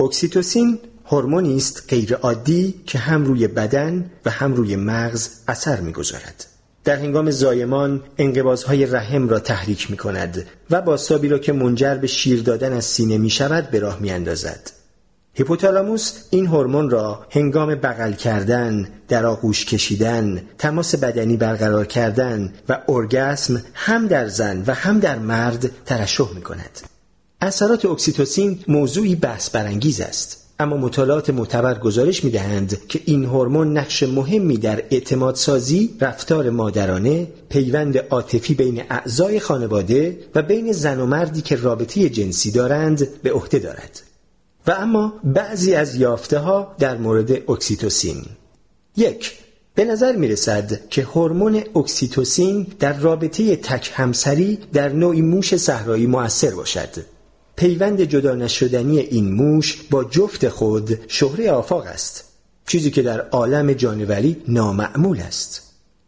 اکسیتوسین هورمونی است غیرعادی که هم روی بدن و هم روی مغز اثر می‌گذارد. در هنگام زایمان انقباض‌های رحم را تحریک می‌کند و بازتابی را که منجر به شیر دادن از سینه می‌شود به راه می‌اندازد. هیپوتالاموس این هورمون را هنگام بغل کردن، در آغوش کشیدن، تماس بدنی برقرار کردن و اورگاسم هم در زن و هم در مرد ترشح می‌کند. اثرات اکسیتوسین موضوعی بحث برانگیز است، اما مطالعات معتبر گزارش می‌دهند که این هورمون نقش مهمی در اعتمادسازی، رفتار مادرانه، پیوند عاطفی بین اعضای خانواده و بین زن و مردی که رابطه جنسی دارند به عهده دارد. و اما بعضی از یافته‌ها در مورد اکسیتوسین. یک، به نظر می‌رسد که هورمون اکسیتوسین در رابطه تک همسری در نوعی موش صحرایی مؤثر باشد. پیوند جدا نشدنی این موش با جفت خود شهره آفاق است، چیزی که در عالم جانوری نامعمول است.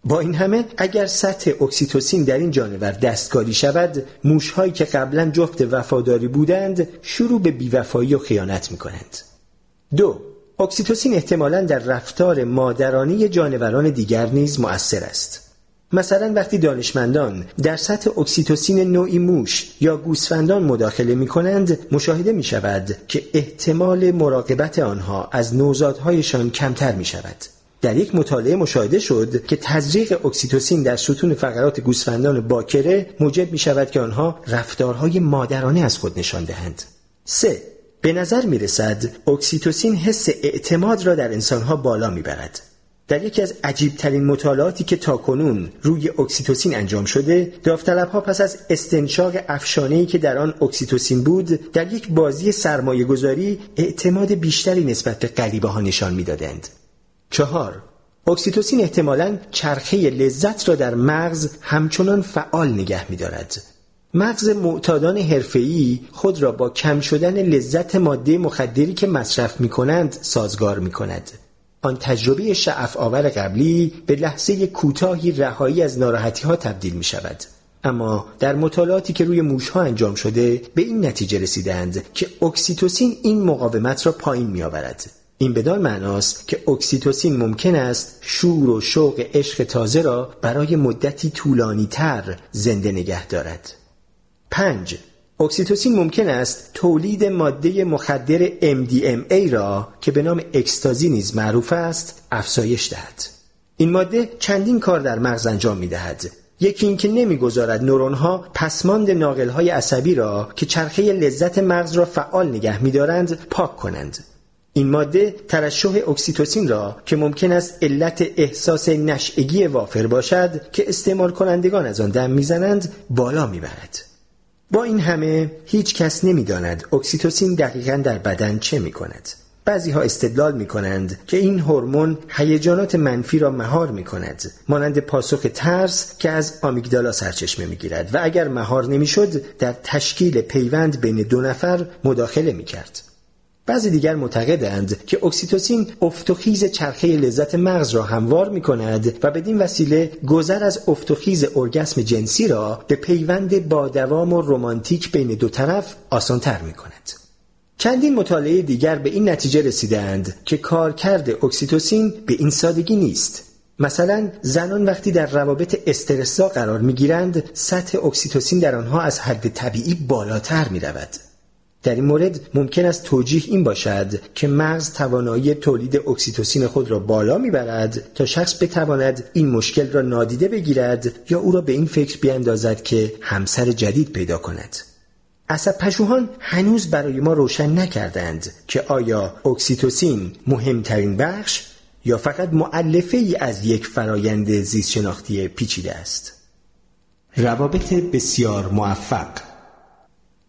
با این همه، اگر سطح اکسیتوسین در این جانور دستکاری شود، موش‌هایی که قبلا جفت وفاداری بودند شروع به بی‌وفایی و خیانت می‌کنند. دو، اکسیتوسین احتمالاً در رفتار مادرانه جانوران دیگر نیز مؤثر است. مثلا وقتی دانشمندان در سطح اکسیتوسین نوعی موش یا گوسفندان مداخله می‌کنند، مشاهده می‌شود که احتمال مراقبت آنها از نوزادهایشان کمتر می‌شود. در یک مطالعه مشاهده شد که تزریق اکسیتوسین در ستون فقرات گوسفندان باکره موجب می شود که آنها رفتارهای مادرانه از خود نشان دهند. سه، به نظر می رسد اکسیتوسین حس اعتماد را در انسانها بالا می برد. در یکی از عجیبترین مطالعاتی که تاکنون روی اکسیتوسین انجام شده، داوطلب‌ها پس از استنشاق افشانه‌ای که در آن اکسیتوسین بود، در یک بازی سرمایه‌گذاری اعتماد بیشتری نسبت به غریبه‌ها نشان می‌دادند. چهار، اکسیتوسین احتمالاً چرخه لذت را در مغز همچنان فعال نگه می‌دارد. مغز معتادان حرفه‌ای خود را با کم شدن لذت ماده مخدری که مصرف می‌کنند سازگار می‌کند. آن تجربه شعف آور قبلی به لحظه کوتاهی رهایی از ناراحتی ها تبدیل می شود. اما در مطالعاتی که روی موش ها انجام شده به این نتیجه رسیدند که اکسیتوسین این مقاومت را پایین می آورد. این بدان معناست که اکسیتوسین ممکن است شور و شوق عشق تازه را برای مدتی طولانی تر زنده نگه دارد. پنج. اکسیتوسین ممکن است تولید ماده مخدر ام دی ام ای را که به نام اکستازی نیز معروف است افزایش دهد. این ماده چندین کار در مغز انجام می دهد. یکی اینکه نمیگذارد نورون‌ها پسماند ناقل‌های عصبی را که چرخه لذت مغز را فعال نگه می‌دارند پاک کنند. این ماده ترشح اکسیتوسین را که ممکن است علت احساس نشئگی وافر باشد که استعمال کنندگان از آن دم می‌زنند بالا می‌برد. با این همه هیچ کس نمی‌داند اکسیتوسین دقیقاً در بدن چه می‌کند. بعضی‌ها استدلال می‌کنند که این هورمون هیجانات منفی را مهار می‌کند، مانند پاسخ ترس که از آمیگدالا سرچشمه می‌گیرد و اگر مهار نمی‌شد در تشکیل پیوند بین دو نفر مداخله می‌کرد. بعضی دیگر معتقدند که اکسیتوسین افت و خیز چرخه لذت مغز را هموار می‌کند و بدین وسیله گذر از افت و خیز اورگاسم جنسی را به پیوند با دوام و رمانتیک بین دو طرف آسان‌تر می‌کند. چندین مطالعه دیگر به این نتیجه رسیدند که کارکرد اکسیتوسین به این سادگی نیست. مثلا زنان وقتی در روابط استرس‌زا قرار می‌گیرند، سطح اکسیتوسین در آنها از حد طبیعی بالاتر می‌رود. در این مورد ممکن است توجیه این باشد که مغز توانایی تولید اکسیتوسین خود را بالا می‌برد تا شخص بتواند این مشکل را نادیده بگیرد یا او را به این فکر بیاندازد که همسر جدید پیدا کند. عصب پژوهان هنوز برای ما روشن نکردند که آیا اکسیتوسین مهمترین بخش یا فقط مؤلفه‌ای از یک فرایند زیستشناختی پیچیده است. روابط بسیار موفق.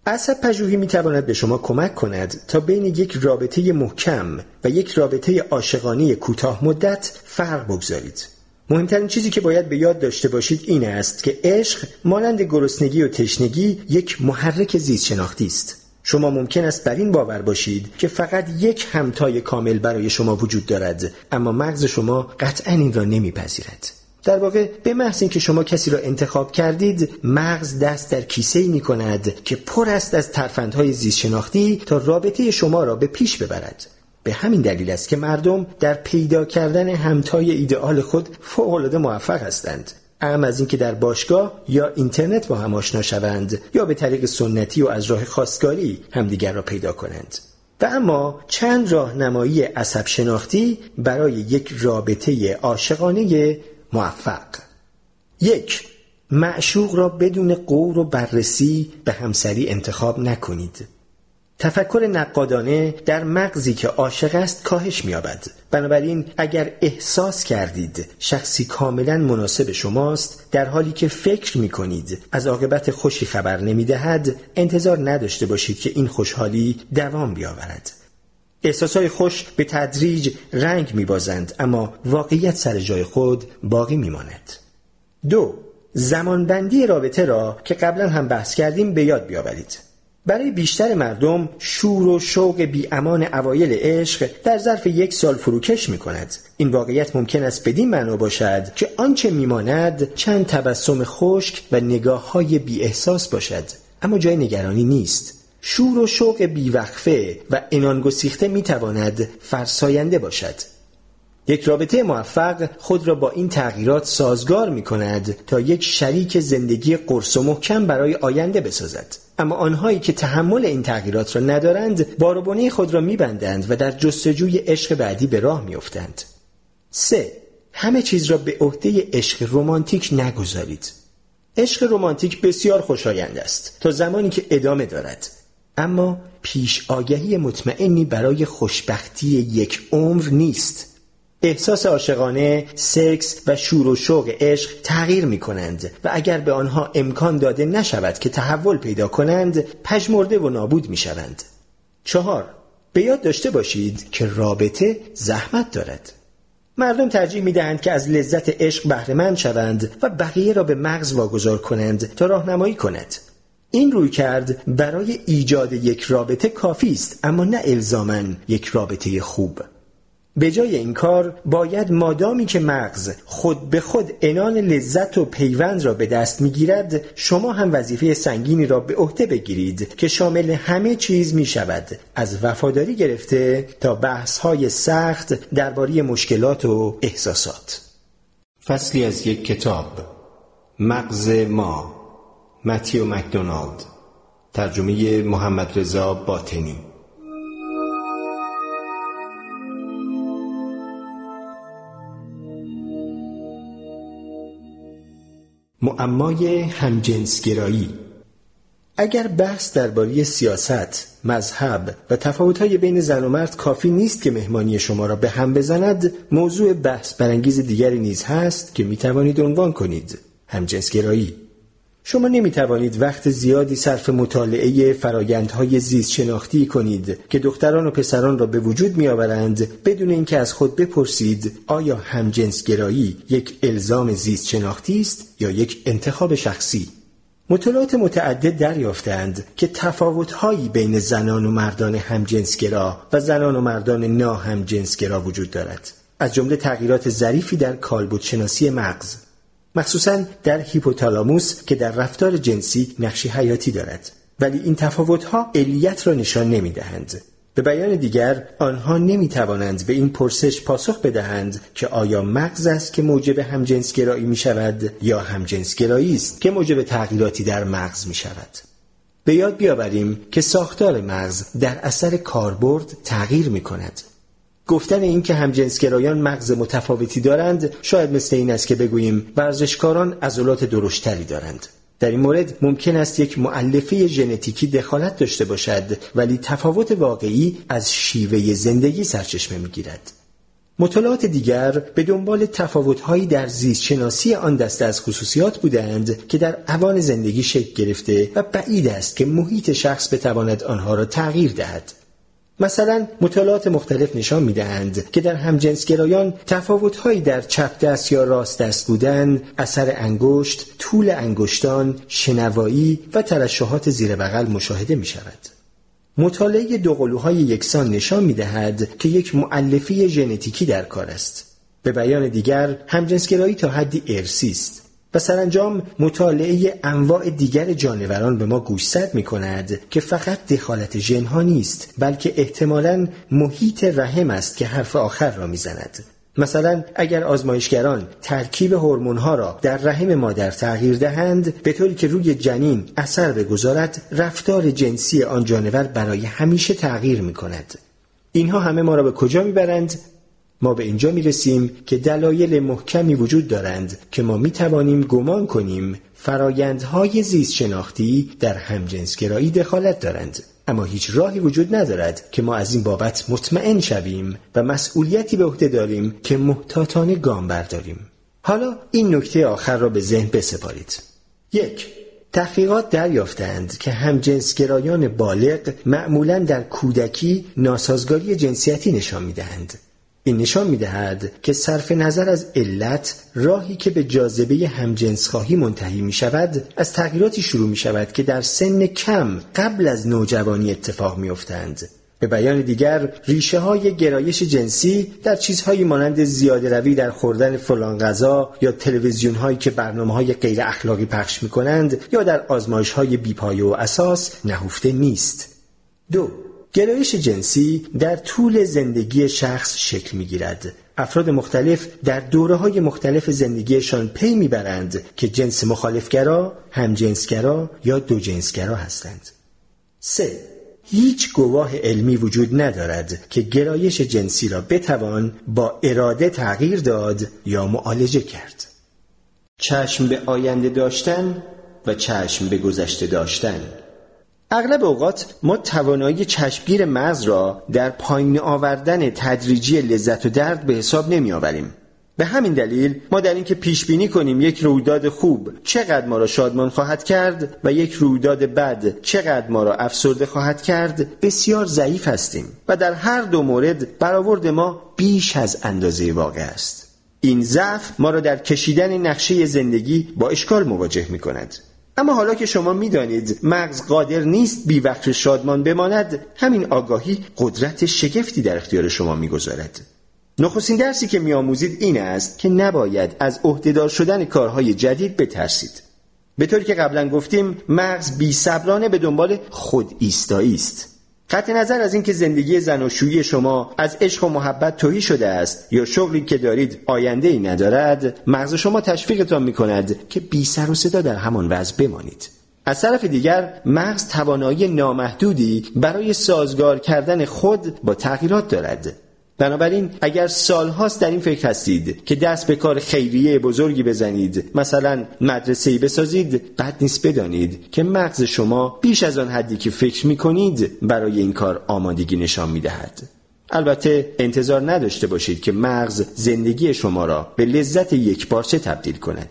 عصب پژوهی می‌تواند به شما کمک کند تا بین یک رابطه محکم و یک رابطه عاشقانه کوتاه مدت فرق بگذارید. مهمترین چیزی که باید به یاد داشته باشید این است که عشق مانند گرسنگی و تشنگی یک محرک زیست شناختی است. شما ممکن است بر این باور باشید که فقط یک همتای کامل برای شما وجود دارد، اما مغز شما قطعاً این را نمیپذیرد. در واقع به محض اینکه شما کسی را انتخاب کردید، مغز دست در کیسه‌ای می‌کند که پر است از ترفندهای زیست شناختی تا رابطه شما را به پیش ببرد. به همین دلیل است که مردم در پیدا کردن همتای ایدئال خود فوق‌العاده موفق هستند، اعم از اینکه در باشگاه یا اینترنت با هم آشنا شوند یا به طریق سنتی و از راه خواستگاری همدیگر را پیدا کنند. و اما چند راهنمایی عصب شناختی برای یک رابطه عاشقانه موفق. یک. معشوق را بدون غور و بررسی به همسری انتخاب نکنید. تفکر نقادانه در مغزی که عاشق است کاهش می‌یابد. بنابراین اگر احساس کردید شخصی کاملا مناسب شماست در حالی که فکر می‌کنید از عاقبت خوشی خبر نمی‌دهد، انتظار نداشته باشید که این خوشحالی دوام بیاورد. احساس‌های خوش به تدریج رنگ می‌بازند، اما واقعیت سر جای خود باقی می‌ماند. دو. زمانبندی رابطه را که قبلا هم بحث کردیم به یاد بیاورید. برای بیشتر مردم شور و شوق بی‌امان اوایل عشق در ظرف یک سال فروکش می‌کند. این واقعیت ممکن است بدین معنا باشد که آنچه می‌ماند چند تبسم خشک و نگاه‌های بی‌احساس باشد، اما جای نگرانی نیست. شور و شوق بی‌وقفه و عنان‌گسیخته می‌تواند فرساینده باشد. یک رابطه موفق خود را با این تغییرات سازگار می‌کند تا یک شریک زندگی قرص و محکم برای آینده بسازد. اما آنهایی که تحمل این تغییرات را ندارند باروبنه خود را می‌بندند و در جستجوی عشق بعدی به راه می‌افتند. سه. همه چیز را به عهده عشق رمانتیک نگذارید. عشق رمانتیک بسیار خوشایند است تا زمانی که ادامه دارد، اما پیش آگهی مطمئنی برای خوشبختی یک عمر نیست. احساس عاشقانه، سکس و شور و شوق عشق تغییر می‌کنند و اگر به آنها امکان داده نشود که تحول پیدا کنند، پژمرده و نابود می‌شوند. چهار. به یاد داشته باشید که رابطه زحمت دارد. مردم ترجیح می‌دهند که از لذت عشق بهره‌مند شوند و بقیه را به مغز واگذار کنند تا راهنمایی کند. این رویکرد برای ایجاد یک رابطه کافی است، اما نه الزاماً یک رابطه خوب. به جای این کار باید مادامی که مغز خود به خود عنان لذت و پیوند را به دست میگیرد، شما هم وظیفه سنگینی را به عهده بگیرید که شامل همه چیز می شود، از وفاداری گرفته تا بحث‌های سخت درباره مشکلات و احساسات. فصلی از یک کتاب، مغز ما، متیو مکدونالد، ترجمه محمد رضا باطنی. معمای همجنسگرایی. اگر بحث درباره سیاست، مذهب و تفاوت‌های بین زن و مرد کافی نیست که مهمانی شما را به هم بزند، موضوع بحث برانگیز دیگری نیز هست که می‌توانید عنوان کنید: همجنسگرایی. شما نمی‌توانید وقت زیادی صرف مطالعه فرایندهای زیست شناختی کنید که دختران و پسران را به وجود می‌آورند بدون اینکه از خود بپرسید آیا همجنسگرایی یک الزام زیست شناختی است یا یک انتخاب شخصی. مطالعات متعدد دریافتند که تفاوت‌هایی بین زنان و مردان همجنسگرا و زنان و مردان ناهمجنسگرا وجود دارد، از جمله تغییرات ظریفی در کالبدشناسی مغز، مخصوصاً در هیپوتالاموس که در رفتار جنسی نقشی حیاتی دارد، ولی این تفاوت‌ها علیت را نشان نمی‌دهند. به بیان دیگر، آنها نمی‌توانند به این پرسش پاسخ بدهند که آیا مغز است که موجب همجنسگرایی می‌شود یا همجنسگرایی است که موجب تغییراتی در مغز می‌شود. به یاد بیاوریم که ساختار مغز در اثر کاربرد تغییر می‌کند. گفتن این که همجنسگرایان مغز متفاوتی دارند شاید مثل این است که بگوییم ورزشکاران عضلات درشتری دارند. در این مورد ممکن است یک مؤلفه ژنتیکی دخالت داشته باشد، ولی تفاوت واقعی از شیوه زندگی سرچشمه می‌گیرد. مطالعات دیگر به دنبال تفاوت‌هایی در زیست‌شناسی آن دسته از خصوصیات بودند که در اوان زندگی شکل گرفته و بعید است که محیط شخص بتواند آنها را تغییر دهد. مثلا مطالعات مختلف نشان می‌دهند که در همجنسگرایان تفاوت‌هایی در چپ دست یا راست دست بودن، اثر انگشت، طول انگشتان، شنوایی و ترشحات زیر بغل مشاهده می‌شود. مطالعه دوقلوهای یکسان نشان می‌دهد که یک مؤلفه ژنتیکی در کار است. به بیان دیگر، همجنسگرایی تا حدی ارثی است. و سرانجام مطالعه انواع دیگر جانوران به ما گوشزد می کند که فقط دخالت ژن‌ها نیست، بلکه احتمالاً محیط رحم است که حرف آخر را می زند. مثلا اگر آزمایشگران ترکیب هورمون‌ها را در رحم مادر تغییر دهند به طوری که روی جنین اثر بگذارد، رفتار جنسی آن جانور برای همیشه تغییر می کند. اینها همه ما را به کجا می برند؟ ما به اینجا می رسیم که دلایل محکمی وجود دارند که ما می توانیم گمان کنیم فرایندهای زیست شناختی در همجنسگرایی دخالت دارند، اما هیچ راهی وجود ندارد که ما از این بابت مطمئن شویم و مسئولیتی به عهده داریم که محتاطانه گام برداریم. حالا این نکته آخر را به ذهن بسپارید. یک، تحقیقات دریافتند که همجنسگرایان بالغ معمولاً در کودکی ناسازگاری جنسیتی نشان می دهند. این نشان می‌دهد که صرف نظر از علت، راهی که به جاذبه همجنس‌خواهی منتهی می‌شود از تغییراتی شروع می‌شود که در سن کم قبل از نوجوانی اتفاق می‌افتند. به بیان دیگر، ریشه‌های گرایش جنسی در چیزهایی مانند زیاده‌روی در خوردن فلان غذا یا تلویزیون‌هایی که برنامه‌های غیر اخلاقی پخش می‌کنند یا در آزمایش‌های بی‌پایه و اساس نهفته نیست. دو، گرایش جنسی در طول زندگی شخص شکل می‌گیرد. افراد مختلف در دوره‌های مختلف زندگیشان پی می‌برند که جنس مخالفگرا، همجنسگرا یا دوجنسگرا هستند. سه، هیچ گواه علمی وجود ندارد که گرایش جنسی را بتوان با اراده تغییر داد یا معالجه کرد. چشم به آینده داشتن و چشم به گذشته داشتن. اغلب اوقات ما توانایی چشمگیر مغز را در پایین آوردن تدریجی لذت و درد به حساب نمی آوریم. به همین دلیل ما در اینکه پیش بینی کنیم یک رویداد خوب چقدر ما را شادمان خواهد کرد و یک رویداد بد چقدر ما را افسرده خواهد کرد بسیار ضعیف هستیم و در هر دو مورد برآورد ما بیش از اندازه واقع است. این ضعف ما را در کشیدن نقشه زندگی با اشکال مواجه می کند. اما حالا که شما می‌دانید مغز قادر نیست بی وقت شادمان بماند، همین آگاهی قدرت شگفتی در اختیار شما می‌گذارد. نخستین درسی که میاموزید این است که نباید از عهده‌دار شدن کارهای جدید بترسید. به طوری که قبلا گفتیم، مغز بی‌صبرانه به دنبال خود ایستایی است. قطع نظر از اینکه زندگی زناشویی شما از عشق و محبت تهی شده است یا شغلی که دارید آینده‌ای ندارد، مغز شما تشویقتان می‌کند که بی سر و صدا در همان وضع بمانید. از طرف دیگر، مغز توانایی نامحدودی برای سازگار کردن خود با تغییرات دارد. بنابراین اگر سالهاست در این فکر هستید که دست به کار خیریه بزرگی بزنید، مثلا مدرسه‌ای بسازید، بد نیست بدانید که مغز شما بیش از آن حدی که فکر می‌کنید برای این کار آمادگی نشان می‌دهد. البته انتظار نداشته باشید که مغز زندگی شما را به لذت یکپارچه تبدیل کند.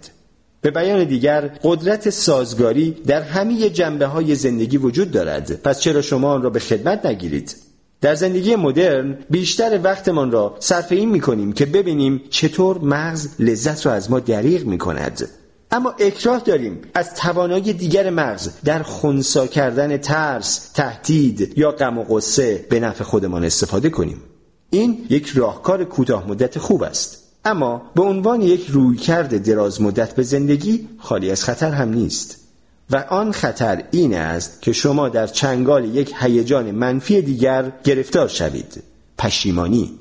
به بیان دیگر، قدرت سازگاری در همه جنبه‌های زندگی وجود دارد، پس چرا شما آن را به خدمت نگیرید؟ در زندگی مدرن بیشتر وقتمان را صرف این می‌کنیم که ببینیم چطور مغز لذت را از ما دریغ می‌کند، اما اکراه داریم از توانایی دیگر مغز در خنثی کردن ترس، تهدید یا غم و غصه به نفع خودمان استفاده کنیم. این یک راهکار کوتاه مدت خوب است، اما به عنوان یک رویکرد دراز مدت به زندگی خالی از خطر هم نیست. و آن خطر این است که شما در چنگال یک هیجان منفی دیگر گرفتار شوید: پشیمانی.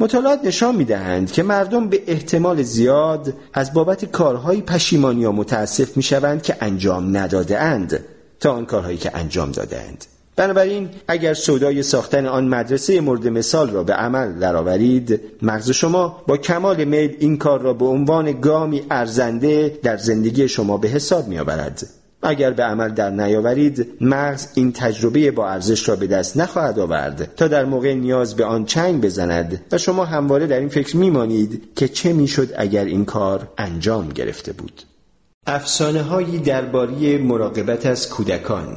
مطالعات نشان می‌دهند که مردم به احتمال زیاد از بابت کارهای پشیمانی یا متاسف می‌شوند که انجام نداده‌اند تا آن کارهایی که انجام داده‌اند. بنابراین اگر سودای ساختن آن مدرسه مورد مثال را به عمل درآورید، مغز شما با کمال میل این کار را به عنوان گامی ارزنده در زندگی شما به حساب می‌آورد. اگر به عمل در نیاورید، مغز این تجربه با ارزش را به دست نخواهد آورد تا در موقع نیاز به آن چنگ بزند و شما همواره در این فکر میمانید که چه میشد اگر این کار انجام گرفته بود. افسانه هایی درباره مراقبت از کودکان.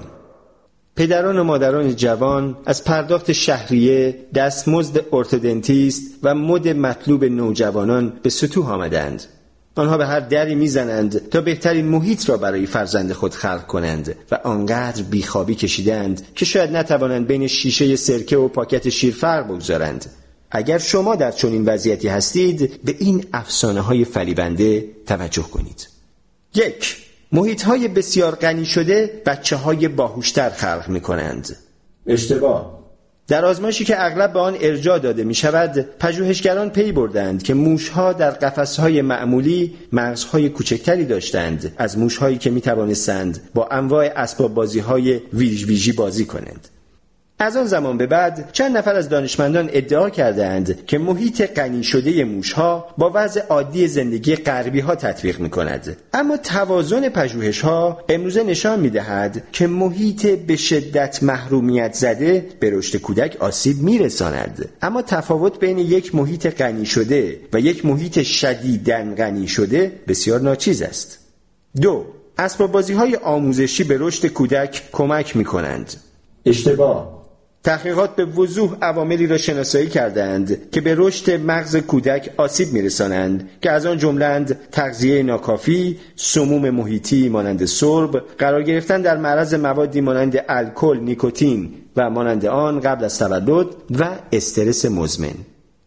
پدران و مادران جوان از پرداخت شهریه، دستمزد ارتودنتیست و مد مطلوب نوجوانان به سطوح آمدند. آنها به هر دری میزنند تا بهترین محیط را برای فرزند خود خلق کنند و آنقدر بیخوابی کشیدند که شاید نتوانند بین شیشه سرکه و پاکت شیر فرق بگذارند. اگر شما در چنین وضعیتی هستید، به این افسانه های فریبنده توجه کنید. یک محیط های بسیار غنی شده بچه های باهوشتر خلق میکنند. اشتباه. در آزمایشی که اغلب به آن ارجاع داده می شود، پژوهشگران پی بردند که موشها در قفسهای معمولی مغزهای کوچکتری داشتند از موشهایی که می توانستند با انواع اسباب بازیهای ویژ ویژی بازی کنند. از آن زمان به بعد چند نفر از دانشمندان ادعا کردند که محیط غنی شده موشها با وضع عادی زندگی غربی ها تطبیق می کند. اما توازن پژوهش ها امروزه نشان می دهد که محیط به شدت محرومیت زده به رشد کودک آسیب می رساند. اما تفاوت بین یک محیط غنی شده و یک محیط شدیداً غنی شده بسیار ناچیز است. دو اسباب بازی های آموزشی به رشد کودک کمک می کنند. اشتباه. تحقیقات به وضوح عواملی را شناسایی کردند که به رشد مغز کودک آسیب می‌رسانند که از آن جمله‌اند تغذیه ناکافی، سموم محیطی مانند سرب، قرار گرفتن در معرض موادی مانند الکل، نیکوتین و مانند آن قبل از تولد و استرس مزمن.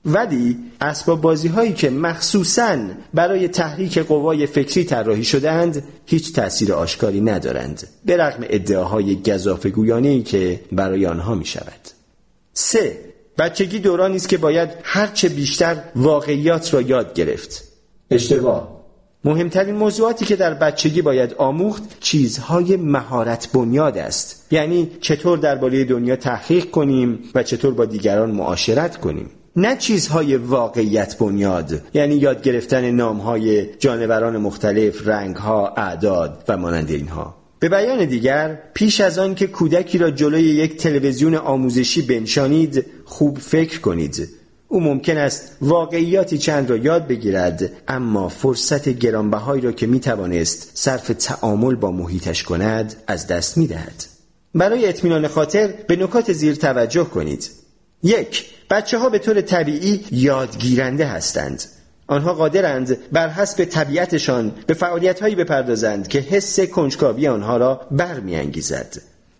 ودی اسباب بازی‌هایی که مخصوصاً برای تحریک قوای فکری طراحی شده‌اند هیچ تأثیر آشکاری ندارند، به رغم ادعاهای گزافه‌گویانه‌ای که برای آنها می‌شود. سه بچگی دورانی است که باید هرچه بیشتر واقعیات را یاد گرفت. اشتباه. مهمترین موضوعاتی که در بچگی باید آموخت چیزهای مهارت بنیاد است، یعنی چطور درباره دنیا تحقیق کنیم و چطور با دیگران معاشرت کنیم، نه چیزهای واقعیت بنیاد، یعنی یاد گرفتن نامهای جانوران مختلف، رنگها، اعداد و مانند اینها. به بیان دیگر، پیش از آن که کودکی را جلوی یک تلویزیون آموزشی بنشانید، خوب فکر کنید. او ممکن است واقعیاتی چند را یاد بگیرد، اما فرصت گرانبهایی را که میتوانست صرف تعامل با محیطش کند از دست میدهد. برای اطمینان خاطر به نکات زیر توجه کنید. یک بچه ها به طور طبیعی یادگیرنده هستند. آنها قادرند بر حسب طبیعتشان به فعالیت‌هایی بپردازند که حس کنجکاوی آنها را برمی‌انگیزد.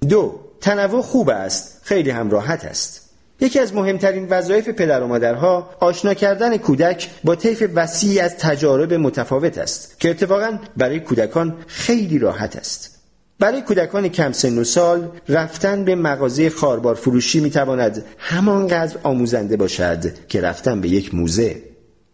دو تنوع خوب است، خیلی هم راحت است. یکی از مهمترین وظایف پدر و مادرها آشنا کردن کودک با طیف وسیعی از تجارب متفاوت است که اتفاقاً برای کودکان خیلی راحت است. برای کودکان کم سن و سال رفتن به مغازه خاربار فروشی میتواند همانقدر آموزنده باشد که رفتن به یک موزه.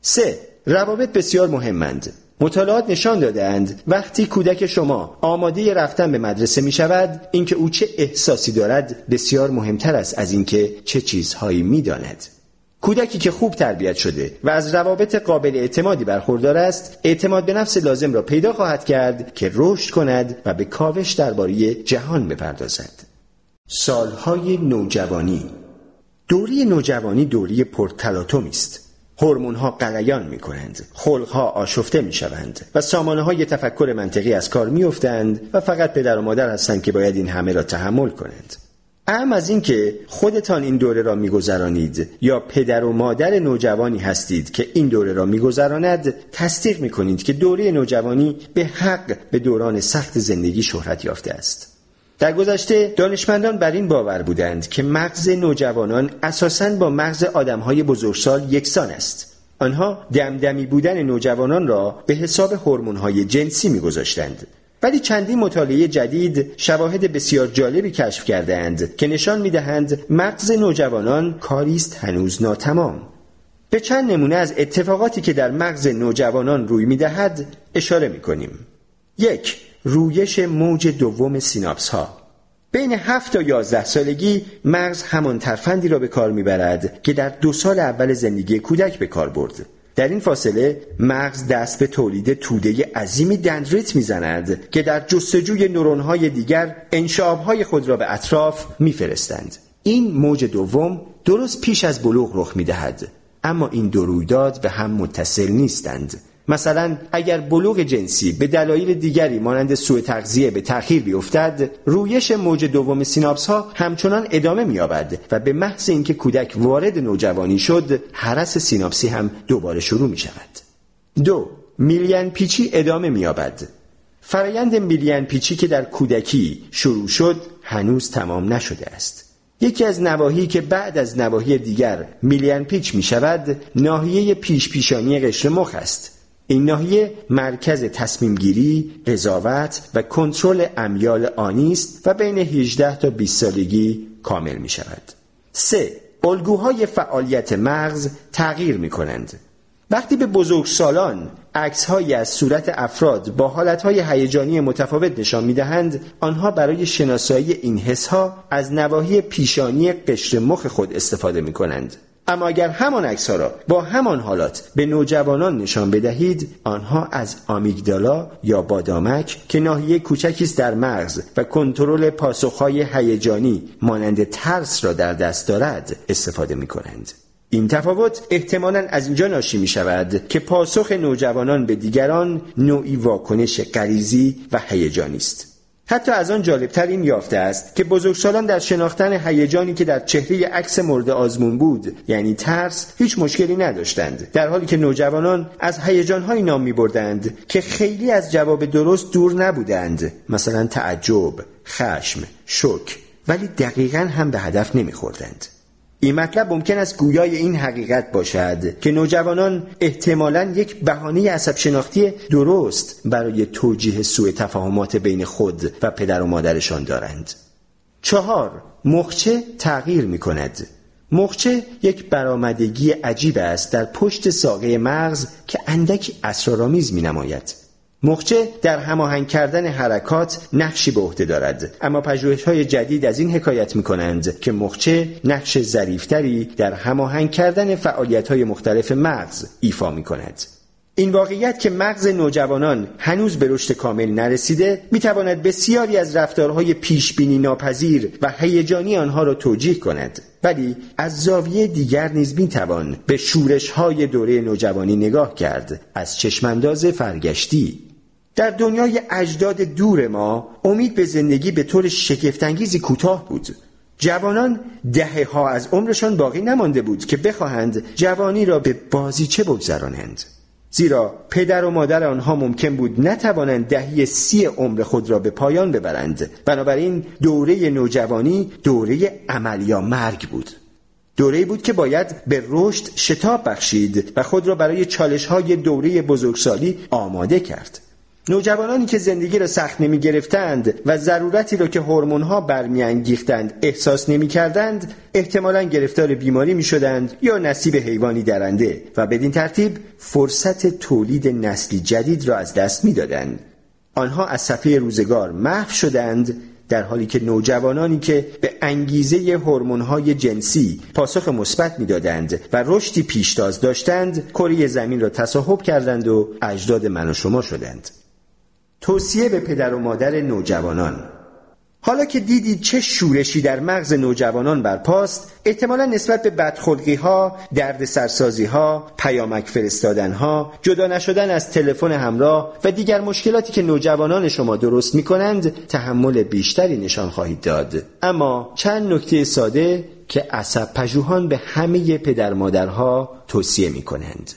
سه. روابط بسیار مهمند. مطالعات نشان دادند وقتی کودک شما آماده رفتن به مدرسه می شود، اینکه او چه احساسی دارد بسیار مهمتر است از اینکه چه چیزهایی می داند. کودکی که خوب تربیت شده و از روابط قابل اعتمادی برخوردار است، اعتماد به نفس لازم را پیدا خواهد کرد که رشد کند و به کاوش درباره جهان بپردازد. سالهای نوجوانی. دوره نوجوانی دوره پرتلاطمی است. هورمون‌ها غلیان می‌کنند، خلق‌ها آشفته می‌شوند و سامانه‌های تفکر منطقی از کار می‌افتند و فقط پدر و مادر هستند که باید این همه را تحمل کنند. اهم از این که خودتان این دوره را می‌گذرانید یا پدر و مادر نوجوانی هستید که این دوره را می‌گذراند، تصدیق می‌کنید که دوره نوجوانی به حق به دوران سخت زندگی شهرت یافته است. در گذشته دانشمندان بر این باور بودند که مغز نوجوانان اساساً با مغز آدم‌های بزرگسال یکسان است. آنها دمدمی بودن نوجوانان را به حساب هورمون‌های جنسی می‌گذاشتند. ولی چندین مطالعه جدید شواهد بسیار جالبی کشف کردند که نشان می‌دهند مغز نوجوانان کاری است هنوز ناتمام. به چند نمونه از اتفاقاتی که در مغز نوجوانان روی می‌دهد اشاره می‌کنیم. یک. رویش موج دوم سیناپس ها. بین هفت تا یازده سالگی مغز همان ترفندی را به کار میبرد که در دو سال اول زندگی کودک به کار برد. در این فاصله مغز دست به تولید توده عظیمی دندریت میزند که در جستجوی نورونهای دیگر انشعابهای خود را به اطراف میفرستند. این موج دوم درست پیش از بلوغ رخ میدهد، اما این دو رویداد به هم متصل نیستند. مثلا اگر بلوغ جنسی به دلایل دیگری مانند سوء تغذیه به تأخیر بیفتد، رویش موج دوم سیناپس ها همچنان ادامه می‌یابد و به محض اینکه کودک وارد نوجوانی شد، هرس سیناپسی هم دوباره شروع می‌شود. دو. میلین پیچی ادامه می‌یابد. فرایند میلین پیچی که در کودکی شروع شد، هنوز تمام نشده است. یکی از نواحی که بعد از نواحی دیگر میلین پیچ می‌شود، ناحیه پیش پیشانی قشر مخ است. این ناحیه مرکز تصمیم گیری، قضاوت و کنترل امیال آنی است و بین هجده تا بیست سالگی کامل می شود. سه. الگوهای فعالیت مغز تغییر می کنند. وقتی به بزرگسالان عکس‌هایی از صورت افراد با حالت‌های هیجانی متفاوت نشان می‌دهند، آنها برای شناسایی این حس‌ها از نواحی پیشانی قشر مخ خود استفاده می‌کنند. اما اگر همان عکس‌ها را با همان حالات به نوجوانان نشان بدهید، آنها از آمیگدالا یا بادامک که ناحیه کوچکی است در مغز و کنترل پاسخ‌های هیجانی مانند ترس را در دست دارد استفاده می‌کنند. این تفاوت احتمالاً از اینجا ناشی می‌شود که پاسخ نوجوانان به دیگران نوعی واکنش غریزی و هیجانی است. حتی از آن جالبتر این یافته است که بزرگسالان در شناختن هیجانی که در چهره عکس مورد آزمون بود، یعنی ترس، هیچ مشکلی نداشتند، در حالی که نوجوانان از هیجان‌هایی نام می‌بردند که خیلی از جواب درست دور نبودند، مثلا تعجب، خشم، شک، ولی دقیقاً هم به هدف نمی‌خوردند. این مطلب ممکن است گویای این حقیقت باشد که نوجوانان احتمالاً یک بهانه عصب شناختی درست برای توجیه سوء تفاهمات بین خود و پدر و مادرشان دارند. چهار. مخچه تغییر می کند. مخچه یک برآمدگی عجیب است در پشت ساقه مغز که اندک اسرارآمیز می نماید. مخچه در هماهنگ کردن حرکات نقشی به عهده دارد، اما پژوهش‌های جدید از این حکایت می‌کنند که مخچه نقش ظریف‌تری در هماهنگ کردن فعالیت‌های مختلف مغز ایفا می‌کند. این واقعیت که مغز نوجوانان هنوز به رشد کامل نرسیده، می‌تواند بسیاری از رفتارهای پیش‌بینی ناپذیر و هیجانی آنها را توجیه کند، ولی از زاویه دیگر نیز می‌توان به شورش‌های دوره نوجوانی نگاه کرد، از چشم‌انداز فرگشتی. در دنیای اجداد دور ما امید به زندگی به طور شگفت‌انگیزی کوتاه بود. جوانان دهه‌ها از عمرشان باقی نمانده بود که بخواهند جوانی را به بازیچه بگذرانند، زیرا پدر و مادر آنها ممکن بود نتوانند دهه سی عمر خود را به پایان ببرند. بنابراین دوره نوجوانی دوره عمل یا مرگ بود. دوره‌ای بود که باید به رشد شتاب بخشید و خود را برای چالش‌های دوره بزرگسالی آماده کرد. نوجوانانی که زندگی را سخت نمی گرفتند و ضرورتی را که هورمون‌ها برمی‌انگیختند احساس نمی‌کردند، احتمالاً گرفتار بیماری می‌شدند یا نصیب حیوانی درنده و بدین ترتیب فرصت تولید نسلی جدید را از دست می‌دادند. آنها از صفحه روزگار محو شدند، در حالی که نوجوانانی که به انگیزه هورمون‌های جنسی پاسخ مثبت می‌دادند و رشدی پیشتاز داشتند، کره زمین را تصاحب کردند و اجداد من و شما شدند. توصیه به پدر و مادر نوجوانان. حالا که دیدید چه شورشی در مغز نوجوانان برپاست، احتمالا نسبت به بدخلقی‌ها، دردسرسازی‌ها، پیامک فرستادن‌ها، جدا نشدن از تلفن همراه و دیگر مشکلاتی که نوجوانان شما درست می‌کنند، تحمل بیشتری نشان خواهید داد. اما چند نکته ساده که عصب پژوهان به همه پدر مادرها توصیه می‌کنند.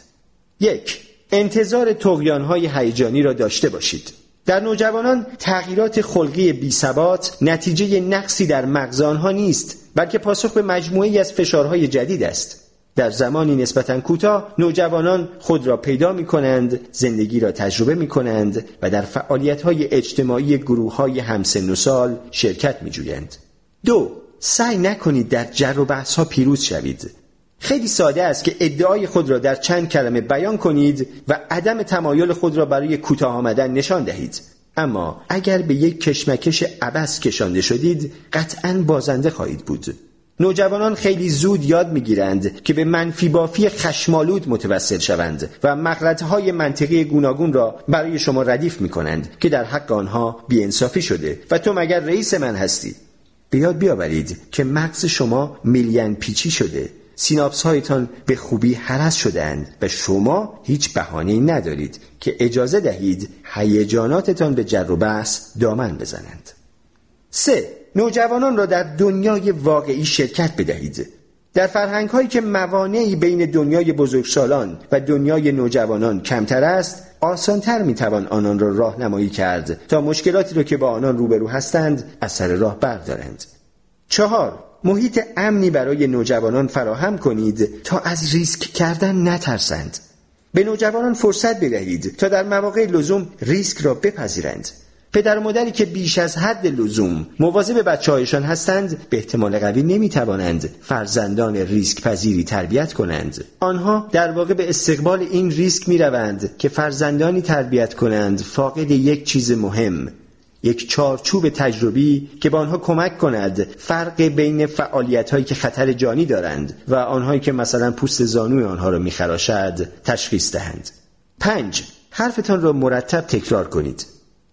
یک، انتظار طغیان‌های هیجانی را داشته باشید. در نوجوانان تغییرات خلقی بی‌ثبات نتیجه نقصی در مغز آنها نیست، بلکه پاسخ به مجموعه‌ای از فشارهای جدید است. در زمانی نسبتاً کوتاه نوجوانان خود را پیدا می‌کنند، زندگی را تجربه می‌کنند و در فعالیت‌های اجتماعی گروه‌های همسن و سال شرکت می‌جویند. دو، سعی نکنید در جر و بحث‌ها پیروز شوید. خیلی ساده است که ادعای خود را در چند کلمه بیان کنید و عدم تمایل خود را برای کوتاه آمدن نشان دهید، اما اگر به یک کشمکش عبث کشانده شدید قطعاً بازنده خواهید بود. نوجوانان خیلی زود یاد می‌گیرند که به منفی بافی خشمالود متوسل شوند و مغلطه‌های منطقی گوناگون را برای شما ردیف می‌کنند که در حق آنها بی‌انصافی شده و تو مگر رئیس من هستی. به یاد بیاورید که مغز شما میلیون پیچی شده، سیناپس هایتان به خوبی هرس شدند و شما هیچ بهانه‌ای ندارید که اجازه دهید هیجاناتتان به جر و بحث دامن بزنند. سه، نوجوانان را در دنیای واقعی شرکت بدهید. در فرهنگ‌هایی که موانعی بین دنیای بزرگسالان و دنیای نوجوانان کمتر است، آسان‌تر می‌توان آنان را راهنمایی کرد تا مشکلاتی را که با آنان روبرو هستند از سر راه بردارند. چهار، محیط امنی برای نوجوانان فراهم کنید تا از ریسک کردن نترسند. به نوجوانان فرصت بدهید تا در مواقع لزوم ریسک را بپذیرند. پدر و مادری که بیش از حد لزوم مواظب بچه‌هایشان هستند به احتمال قوی نمی‌توانند فرزندان ریسک پذیری تربیت کنند. آنها در واقع به استقبال این ریسک می‌روند که فرزندانی تربیت کنند فاقد یک چیز مهم، یک چارچوب تجربی که به آنها کمک کند فرق بین فعالیت‌هایی که خطر جانی دارند و آنهایی که مثلا پوست زانوی آنها را می‌خراشد تشخیص دهند. پنج، حرفتان را مرتب تکرار کنید.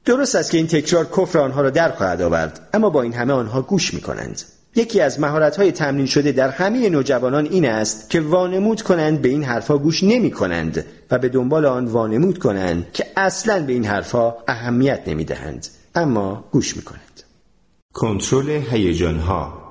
درست است که این تکرار کفر آنها را در خواهد آورد، اما با این همه آنها گوش می‌کنند. یکی از مهارت‌های تمرین شده در همه نوجوانان این است که وانمود کنند به این حرف‌ها گوش نمی‌کنند و به دنبال آن وانمود کنند که اصلاً به این حرف‌ها اهمیت نمی‌دهند، اما گوش می‌کنند. کنترل هیجان‌ها.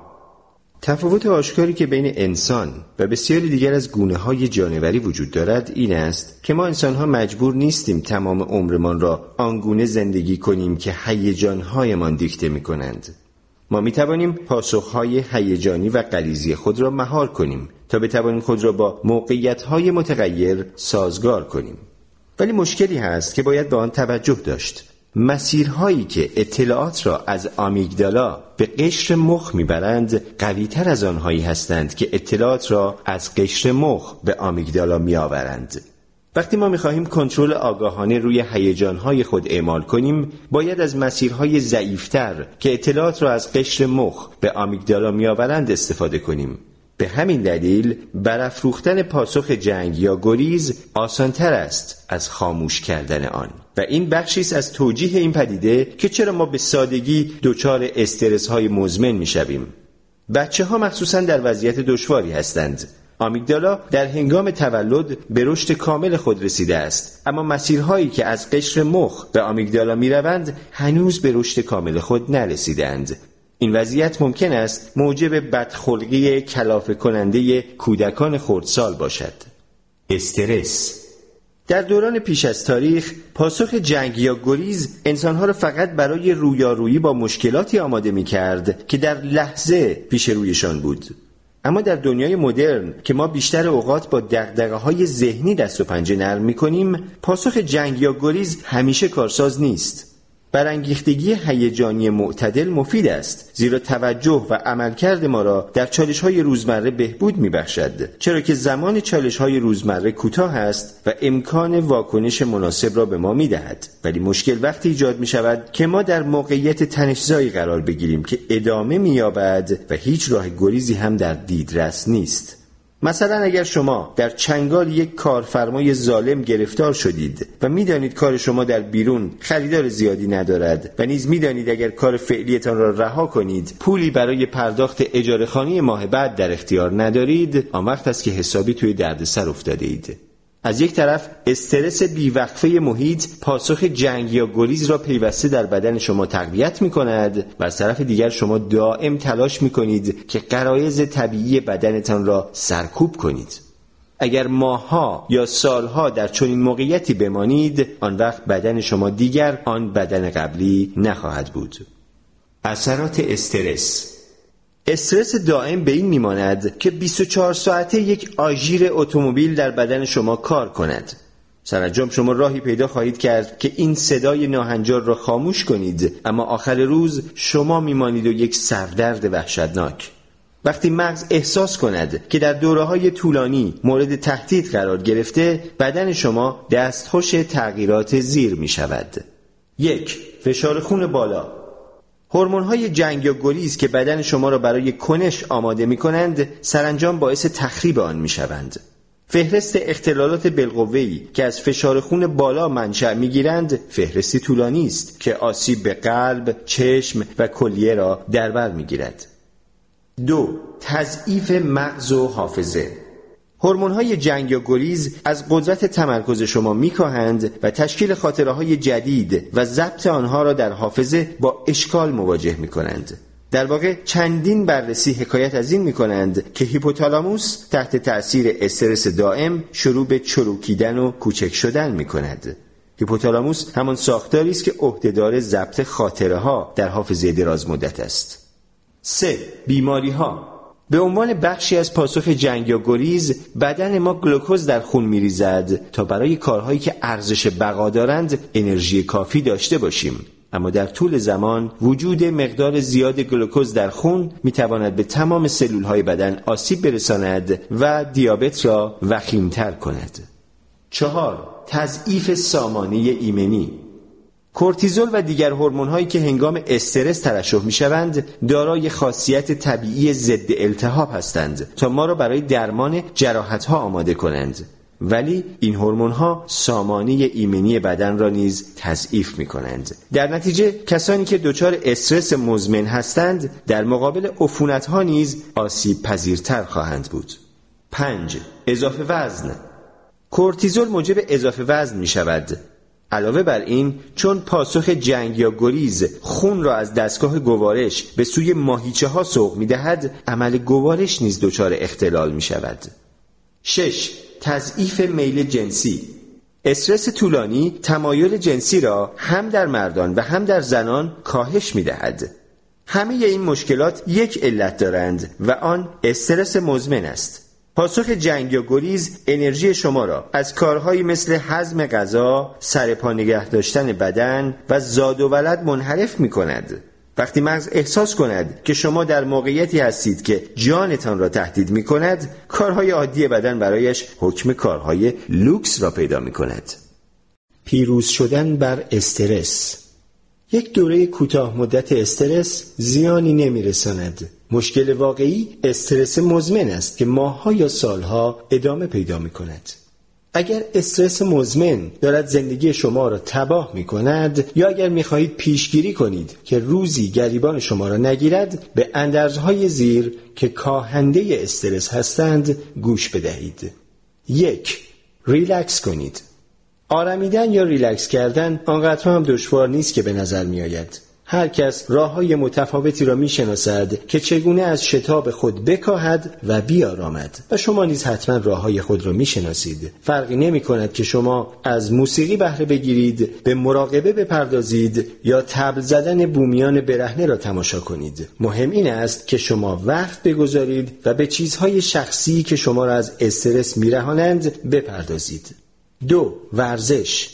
تفاوت آشکاری که بین انسان و بسیاری دیگر از گونه‌های جانوری وجود دارد این است که ما انسان‌ها مجبور نیستیم تمام عمرمان را آنگونه زندگی کنیم که هیجان‌هایمان دیکته می‌کنند. ما می‌توانیم پاسخ‌های هیجانی و غریزی خود را مهار کنیم تا بتوانیم خود را با موقعیت‌های متغیر سازگار کنیم. ولی مشکلی هست که باید به آن توجه داشت. مسیرهایی که اطلاعات را از آمیگدالا به قشر مخ میبرند قوی‌تر از آنهایی هستند که اطلاعات را از قشر مخ به آمیگدالا میآورند. وقتی ما میخواهیم کنترل آگاهانه روی هیجانهای خود اعمال کنیم، باید از مسیرهای ضعیفتر که اطلاعات را از قشر مخ به آمیگدالا میآورند استفاده کنیم. به همین دلیل برافروختن پاسخ جنگ یا گریز آسانتر است از خاموش کردن آن و این بخشی است از توجیه این پدیده که چرا ما به سادگی دچار استرس‌های مزمن می‌شویم. بچه‌ها مخصوصاً در وضعیت دشواری هستند. آمیگدالا در هنگام تولد به رشد کامل خود رسیده است، اما مسیرهایی که از قشر مخ به آمیگدالا می‌روند هنوز به رشد کامل خود نرسیدند. این وضعیت ممکن است موجب بدخلقی کلافه کننده کودکان خردسال باشد. استرس. در دوران پیش از تاریخ، پاسخ جنگ یا گریز انسانها را فقط برای رویارویی با مشکلاتی آماده می کرد که در لحظه پیش رویشان بود. اما در دنیای مدرن که ما بیشتر اوقات با دغدغه‌های ذهنی دست و پنجه نرم می‌کنیم، پاسخ جنگ یا گریز همیشه کارساز نیست. برانگیختگی هیجانی معتدل مفید است، زیرا توجه و عملکرد ما را در چالش‌های روزمره بهبود می‌بخشد، چرا که زمان چالش‌های روزمره کوتاه است و امکان واکنش مناسب را به ما می‌دهد. ولی مشکل وقتی ایجاد می‌شود که ما در موقعیت تنش‌زایی قرار بگیریم که ادامه می‌یابد و هیچ راه گریزی هم در دیدرس نیست. مثلا اگر شما در چنگال یک کارفرمای ظالم گرفتار شدید و میدانید کار شما در بیرون خریدار زیادی ندارد و نیز میدانید اگر کار فعلیتان را رها کنید پولی برای پرداخت اجاره خانه ماه بعد در اختیار ندارید، آن وقت است که حسابی توی دردسر افتاده اید. از یک طرف استرس بیوقفه محیط پاسخ جنگ یا گریز را پیوسته در بدن شما تقویت می کند و از طرف دیگر شما دائم تلاش می کنید که غرایز طبیعی بدنتان را سرکوب کنید. اگر ماها یا سالها در چنین موقعیتی بمانید، آن وقت بدن شما دیگر آن بدن قبلی نخواهد بود. اثرات استرس. استرس دائم به این میماند که بیست و چهار ساعته یک آژیر اتومبیل در بدن شما کار کند. سرانجام شما راهی پیدا خواهید کرد که این صدای ناهنجار را خاموش کنید، اما آخر روز شما میمانید و یک سردرد وحشتناک. وقتی مغز احساس کند که در دوره‌های طولانی مورد تهدید قرار گرفته، بدن شما دستخوش تغییرات زیر میشود. یک، فشار خون بالا. هورمون‌های جنگ یا گریز که بدن شما را برای کنش آماده می‌کنند، سرانجام باعث تخریب آن می‌شوند. فهرست اختلالات بالقوه‌ای که از فشار خون بالا منشأ می‌گیرند، فهرستی طولانی است که آسیب به قلب، چشم و کلیه را در بر می‌گیرد. دو، تضعیف مغز و حافظه. هورمون‌های جنگ یا گریز از قدرت تمرکز شما می‌کاهند و تشکیل خاطره‌های جدید و ضبط آنها را در حافظه با اشکال مواجه می‌کنند. در واقع چندین بررسی حکایت از این می‌کنند که هیپوتالاموس تحت تأثیر استرس دائم شروع به چروکیدن و کوچک شدن می‌کند. هیپوتالاموس همان ساختاری است که عهدهدار ضبط خاطره‌ها در حافظه دراز مدت است. سه، بیماری‌ها. به عنوان بخشی از پاسخ جنگ یا گریز، بدن ما گلوکوز در خون می‌ریزد تا برای کارهایی که ارزش بقا دارند انرژی کافی داشته باشیم. اما در طول زمان وجود مقدار زیاد گلوکوز در خون می‌تواند به تمام سلول‌های بدن آسیب برساند و دیابت را وخیم‌تر کند. چهار، تضعیف سامانه ایمنی. کورتیزول و دیگر هورمون‌هایی که هنگام استرس ترشح می‌شوند، دارای خاصیت طبیعی ضد التهاب هستند تا ما را برای درمان جراحت‌ها آماده کنند. ولی این هورمون‌ها سامانه ایمنی بدن را نیز تضعیف می‌کنند. در نتیجه کسانی که دچار استرس مزمن هستند، در مقابل عفونت‌ها نیز آسیب پذیرتر خواهند بود. پنج، اضافه وزن. کورتیزول موجب اضافه وزن می‌شود. علاوه بر این، چون پاسخ جنگ یا گریز خون را از دستگاه گوارش به سوی ماهیچه ها سوق می دهد، عمل گوارش نیز دچار اختلال می شود. شش، تضعیف میل جنسی. استرس طولانی تمایل جنسی را هم در مردان و هم در زنان کاهش می دهد. همه این مشکلات یک علت دارند و آن استرس مزمن است. پاسخ جنگ یا گریز انرژی شما را از کارهایی مثل هضم غذا، سرپا نگه داشتن بدن و زاد و ولد منحرف می کند. وقتی مغز احساس کند که شما در موقعیتی هستید که جانتان را تهدید می کند، کارهای عادی بدن برایش حکم کارهای لوکس را پیدا می کند. پیروز شدن بر استرس. یک دوره کوتاه مدت استرس زیانی نمی رساند. مشکل واقعی استرس مزمن است که ماه‌ها یا سال‌ها ادامه پیدا می‌کند. اگر استرس مزمن دارد زندگی شما را تباه می‌کند، یا اگر می‌خواهید پیشگیری کنید که روزی گریبان شما را نگیرد، به اندرزهای زیر که کاهنده استرس هستند گوش بدهید. یک، ریلکس کنید. آرامیدن یا ریلکس کردن آنقدر هم دشوار نیست که به نظر می‌آید. هر کس راه‌های متفاوتی را می‌شناسد که چگونه از شتاب خود بکاهد و بیارامد، و شما نیز حتما راه‌های خود را می‌شناسید. فرقی نمی‌کند که شما از موسیقی بهره بگیرید، به مراقبه بپردازید یا طبل زدن بومیان برهنه را تماشا کنید. مهم این است که شما وقت بگذارید و به چیزهای شخصی که شما را از استرس می‌رهانند بپردازید. دو. ورزش.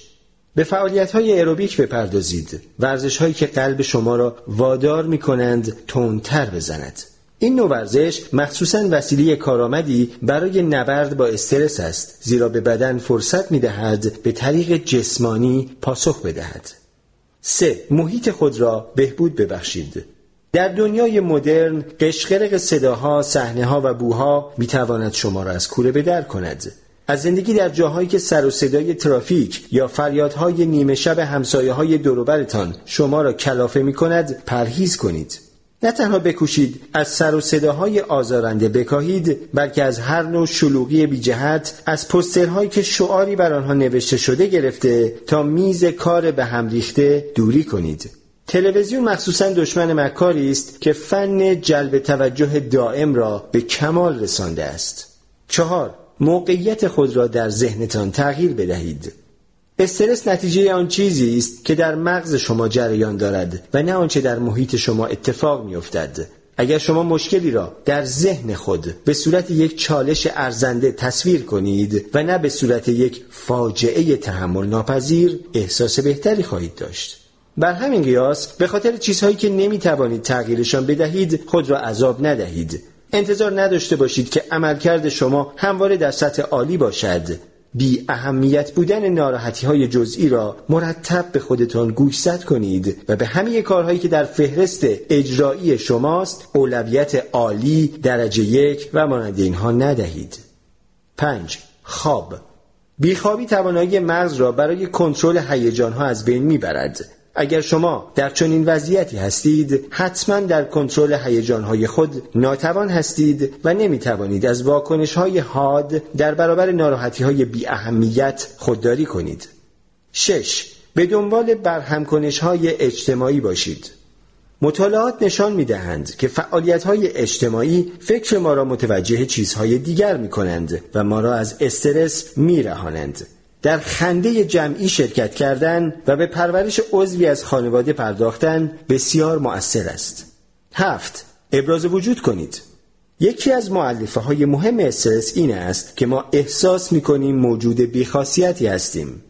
به فعالیت‌های ایروبیک بپردازید، ورزش‌هایی که قلب شما را وادار می‌کنند تندتر بزند. این نوع ورزش مخصوصاً وسیله کارآمدی برای نبرد با استرس است، زیرا به بدن فرصت می‌دهد به طریق جسمانی پاسخ بدهد. سه. محیط خود را بهبود ببخشید. در دنیای مدرن قشقرق صداها، صحنه‌ها و بوها می‌تواند شما را از کوره به در کند. از زندگی در جاهایی که سر و صدای ترافیک یا فریادهای نیمه شب همسایه‌های دوروبرتان شما را کلافه می‌کند پرهیز کنید. نه تنها بکوشید از سر و صداهای آزارنده بکاهید، بلکه از هر نوع شلوغی بی‌جهت، از پوسترهایی که شعاری بر آنها نوشته شده گرفته تا میز کار به هم ریخته دوری کنید. تلویزیون مخصوصاً دشمن مکاری است که فن جلب توجه دائم را به کمال رسانده است. چهار. موقعیت خود را در ذهنتان تغییر بدهید. استرس نتیجه آن چیزی است که در مغز شما جریان دارد و نه آنچه در محیط شما اتفاق می‌افتد. اگر شما مشکلی را در ذهن خود به صورت یک چالش ارزنده تصویر کنید و نه به صورت یک فاجعه تحمل ناپذیر، احساس بهتری خواهید داشت. بر همین قیاس به خاطر چیزهایی که نمی‌توانید تغییرشان بدهید خود را عذاب ندهید. انتظار نداشته باشید که عملکرد شما همواره در سطح عالی باشد. بی اهمیت بودن ناراحتی‌های جزئی را مرتب به خودتان گوشزد کنید و به همه کارهایی که در فهرست اجرایی شماست اولویت عالی درجه یک و مانند اینها ندهید. پنج. خواب. بیخوابی توانایی مغز را برای کنترل هیجان‌ها از بین می‌برد. اگر شما در چنین وضعیتی هستید، حتما در کنترل هیجان‌های خود ناتوان هستید و نمی‌توانید از واکنش‌های حاد در برابر ناراحتی‌های بی‌اهمیت خودداری کنید. شش. به دنبال برهمکنش‌های اجتماعی باشید. مطالعات نشان می‌دهند که فعالیت‌های اجتماعی فکر ما را متوجه چیزهای دیگر می‌کنند و ما را از استرس می‌رهانند. در خنده جمعی شرکت کردن و به پرورش عضوی از خانواده پرداختن بسیار مؤثر است. هفت. ابراز وجود کنید. یکی از مؤلفه های مهم استرس این است که ما احساس می‌کنیم موجود بی‌خاصیتی هستیم.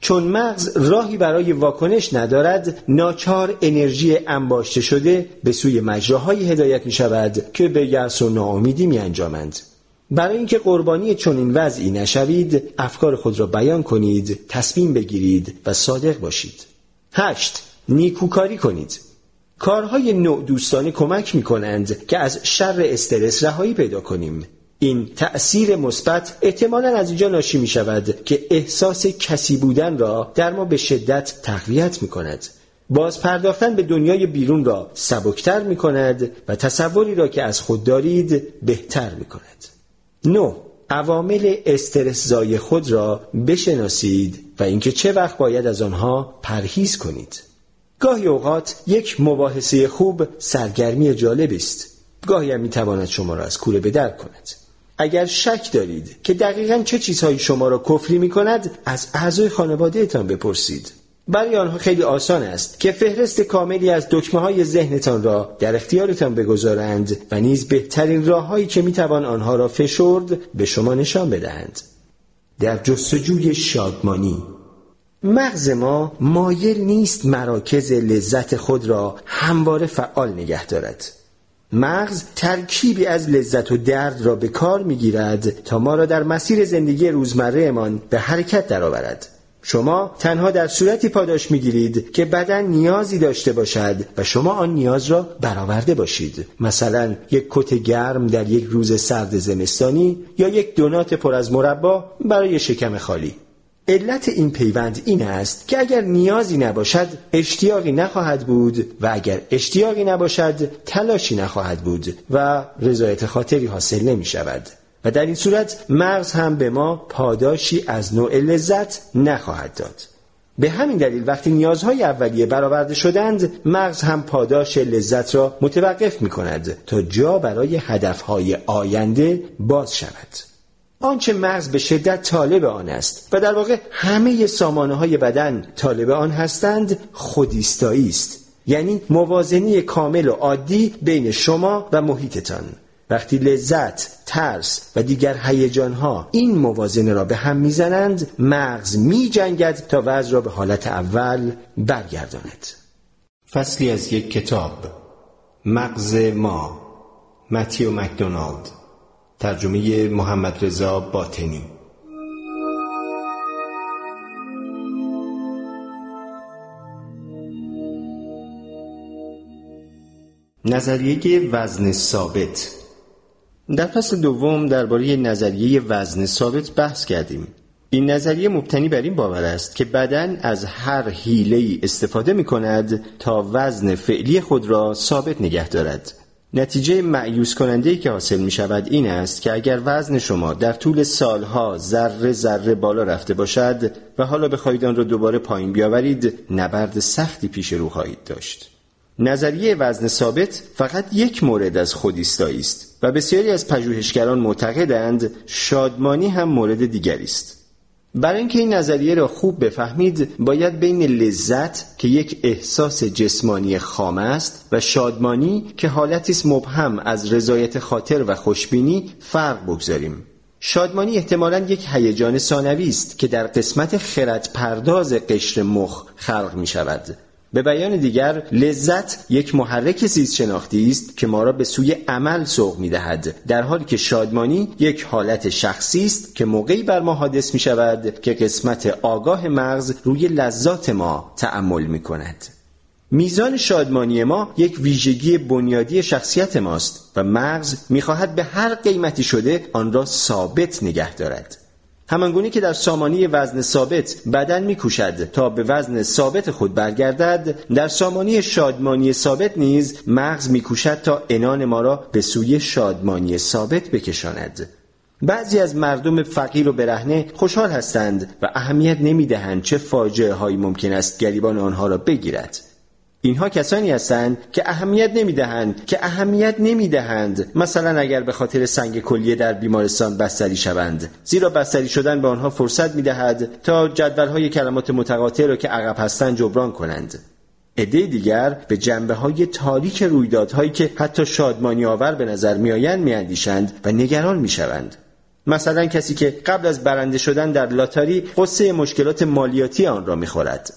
چون مغز راهی برای واکنش ندارد، ناچار انرژی انباشته شده به سوی مجراهایی هدایت می‌شود که به یأس و ناامیدی می‌انجامند. برای اینکه قربانی چنین وضعی نشوید، افکار خود را بیان کنید، تصمیم بگیرید و صادق باشید. هشت. نیکوکاری کنید. کارهای نوع دوستانه کمک می‌کنند که از شر استرس رهایی پیدا کنیم. این تأثیر مثبت احتمالاً از اینجا ناشی می‌شود که احساس کسی بودن را در ما به شدت تقویت می‌کند. باز پرداختن به دنیای بیرون را سبکتر می‌کند و تصوری را که از خود دارید بهتر می‌کند. نه. عوامل استرس زای خود را بشناسید و اینکه چه وقت باید از آنها پرهیز کنید. گاهی اوقات یک مباحثه خوب سرگرمی جالبی است. گاهی هم میتواند شما را از کوره به در کند. اگر شک دارید که دقیقاً چه چیزهایی شما را کفری میکند، از اعضای خانواده‌تان بپرسید. برای آنها خیلی آسان است که فهرست کاملی از دکمه‌های ذهنتان را در اختیارتان بگذارند و نیز بهترین راه‌هایی که می‌توان آنها را فشرد به شما نشان بدهند. در جستجوی شادمانی، مغز ما مایل نیست مراکز لذت خود را همواره فعال نگه دارد. مغز ترکیبی از لذت و درد را به کار می‌گیرد تا ما را در مسیر زندگی روزمره‌مان به حرکت درآورد. شما تنها در صورتی پاداش می‌گیرید که بدن نیازی داشته باشد و شما آن نیاز را برآورده باشید. مثلا یک کت گرم در یک روز سرد زمستانی یا یک دونات پر از مربا برای شکم خالی. علت این پیوند این است که اگر نیازی نباشد اشتیاقی نخواهد بود و اگر اشتیاقی نباشد تلاشی نخواهد بود و رضایت خاطری حاصل نمی‌شود. و در این صورت مغز هم به ما پاداشی از نوع لذت نخواهد داد. به همین دلیل وقتی نیازهای اولیه برآورده شدند، مغز هم پاداش لذت را متوقف می‌کند تا جا برای هدفهای آینده باز شود. آنچه مغز به شدت طالب آن است و در واقع همه سامانه‌های بدن طالب آن هستند، خودایستایی است، یعنی موازنه کامل و عادی بین شما و محیطتان. وقتی لذت، ترس و دیگر هیجان‌ها این موازنه را به هم می‌زنند، مغز می‌جنگد تا وضع را به حالت اول برگرداند. فصلی از یک کتاب، مغز ما، متیو مکدونالد، ترجمه محمد رضا باطنی. نظریه وزن ثابت. در فصل دوم درباره نظریه وزن ثابت بحث کردیم. این نظریه مبتنی بر این باور است که بدن از هر حیله‌ای استفاده می‌کند تا وزن فعلی خود را ثابت نگه دارد. نتیجه مأیوس کننده‌ای که حاصل می‌شود این است که اگر وزن شما در طول سالها ذره ذره بالا رفته باشد و حالا بخواهید آن را دوباره پایین بیاورید، نبرد سختی پیش رو خواهید داشت. نظریه وزن ثابت فقط یک مورد از خودایستایی است و بسیاری از پژوهشگران معتقدند شادمانی هم مورد دیگری است. برای اینکه این نظریه را خوب بفهمید، باید بین لذت که یک احساس جسمانی خام است و شادمانی که حالتی است مبهم از رضایت خاطر و خوشبینی فرق بگذاریم. شادمانی احتمالاً یک هیجان ثانوی است که در قسمت خرد پرداز قشر مخ خلق می شود. به بیان دیگر، لذت یک محرک زیستشناختی است که ما را به سوی عمل سوق می‌دهد، در حالی که شادمانی یک حالت شخصی است که موقعی بر ما حادث می‌شود که قسمت آگاه مغز روی لذات ما تأمل می‌کند. میزان شادمانی ما یک ویژگی بنیادی شخصیت ماست و مغز می‌خواهد به هر قیمتی شده آن را ثابت نگه دارد. همانگونه که در سامانی وزن ثابت بدن میکوشد تا به وزن ثابت خود برگردد، در سامانی شادمانی ثابت نیز مغز میکوشد تا عنان ما را به سوی شادمانی ثابت بکشاند. بعضی از مردم فقیر و برهنه خوشحال هستند و اهمیت نمیدهند چه فاجعه هایی ممکن است گریبان آنها را بگیرد. اینها کسانی هستند که اهمیت نمیدهند که اهمیت نمیدهند مثلا اگر به خاطر سنگ کلیه در بیمارستان بستری شوند، زیرا بستری شدن به آنها فرصت میدهد تا جدولهای کلمات متقاطع را که عقب هستند جبران کنند. عده دیگر به جنبه‌های تاریک رویدادهایی که حتی شادمانی آور به نظر میآیند میاندیشند و نگران میشوند. مثلا کسی که قبل از برنده شدن در لاتاری قصه مشکلات مالیاتی آن را میخورد.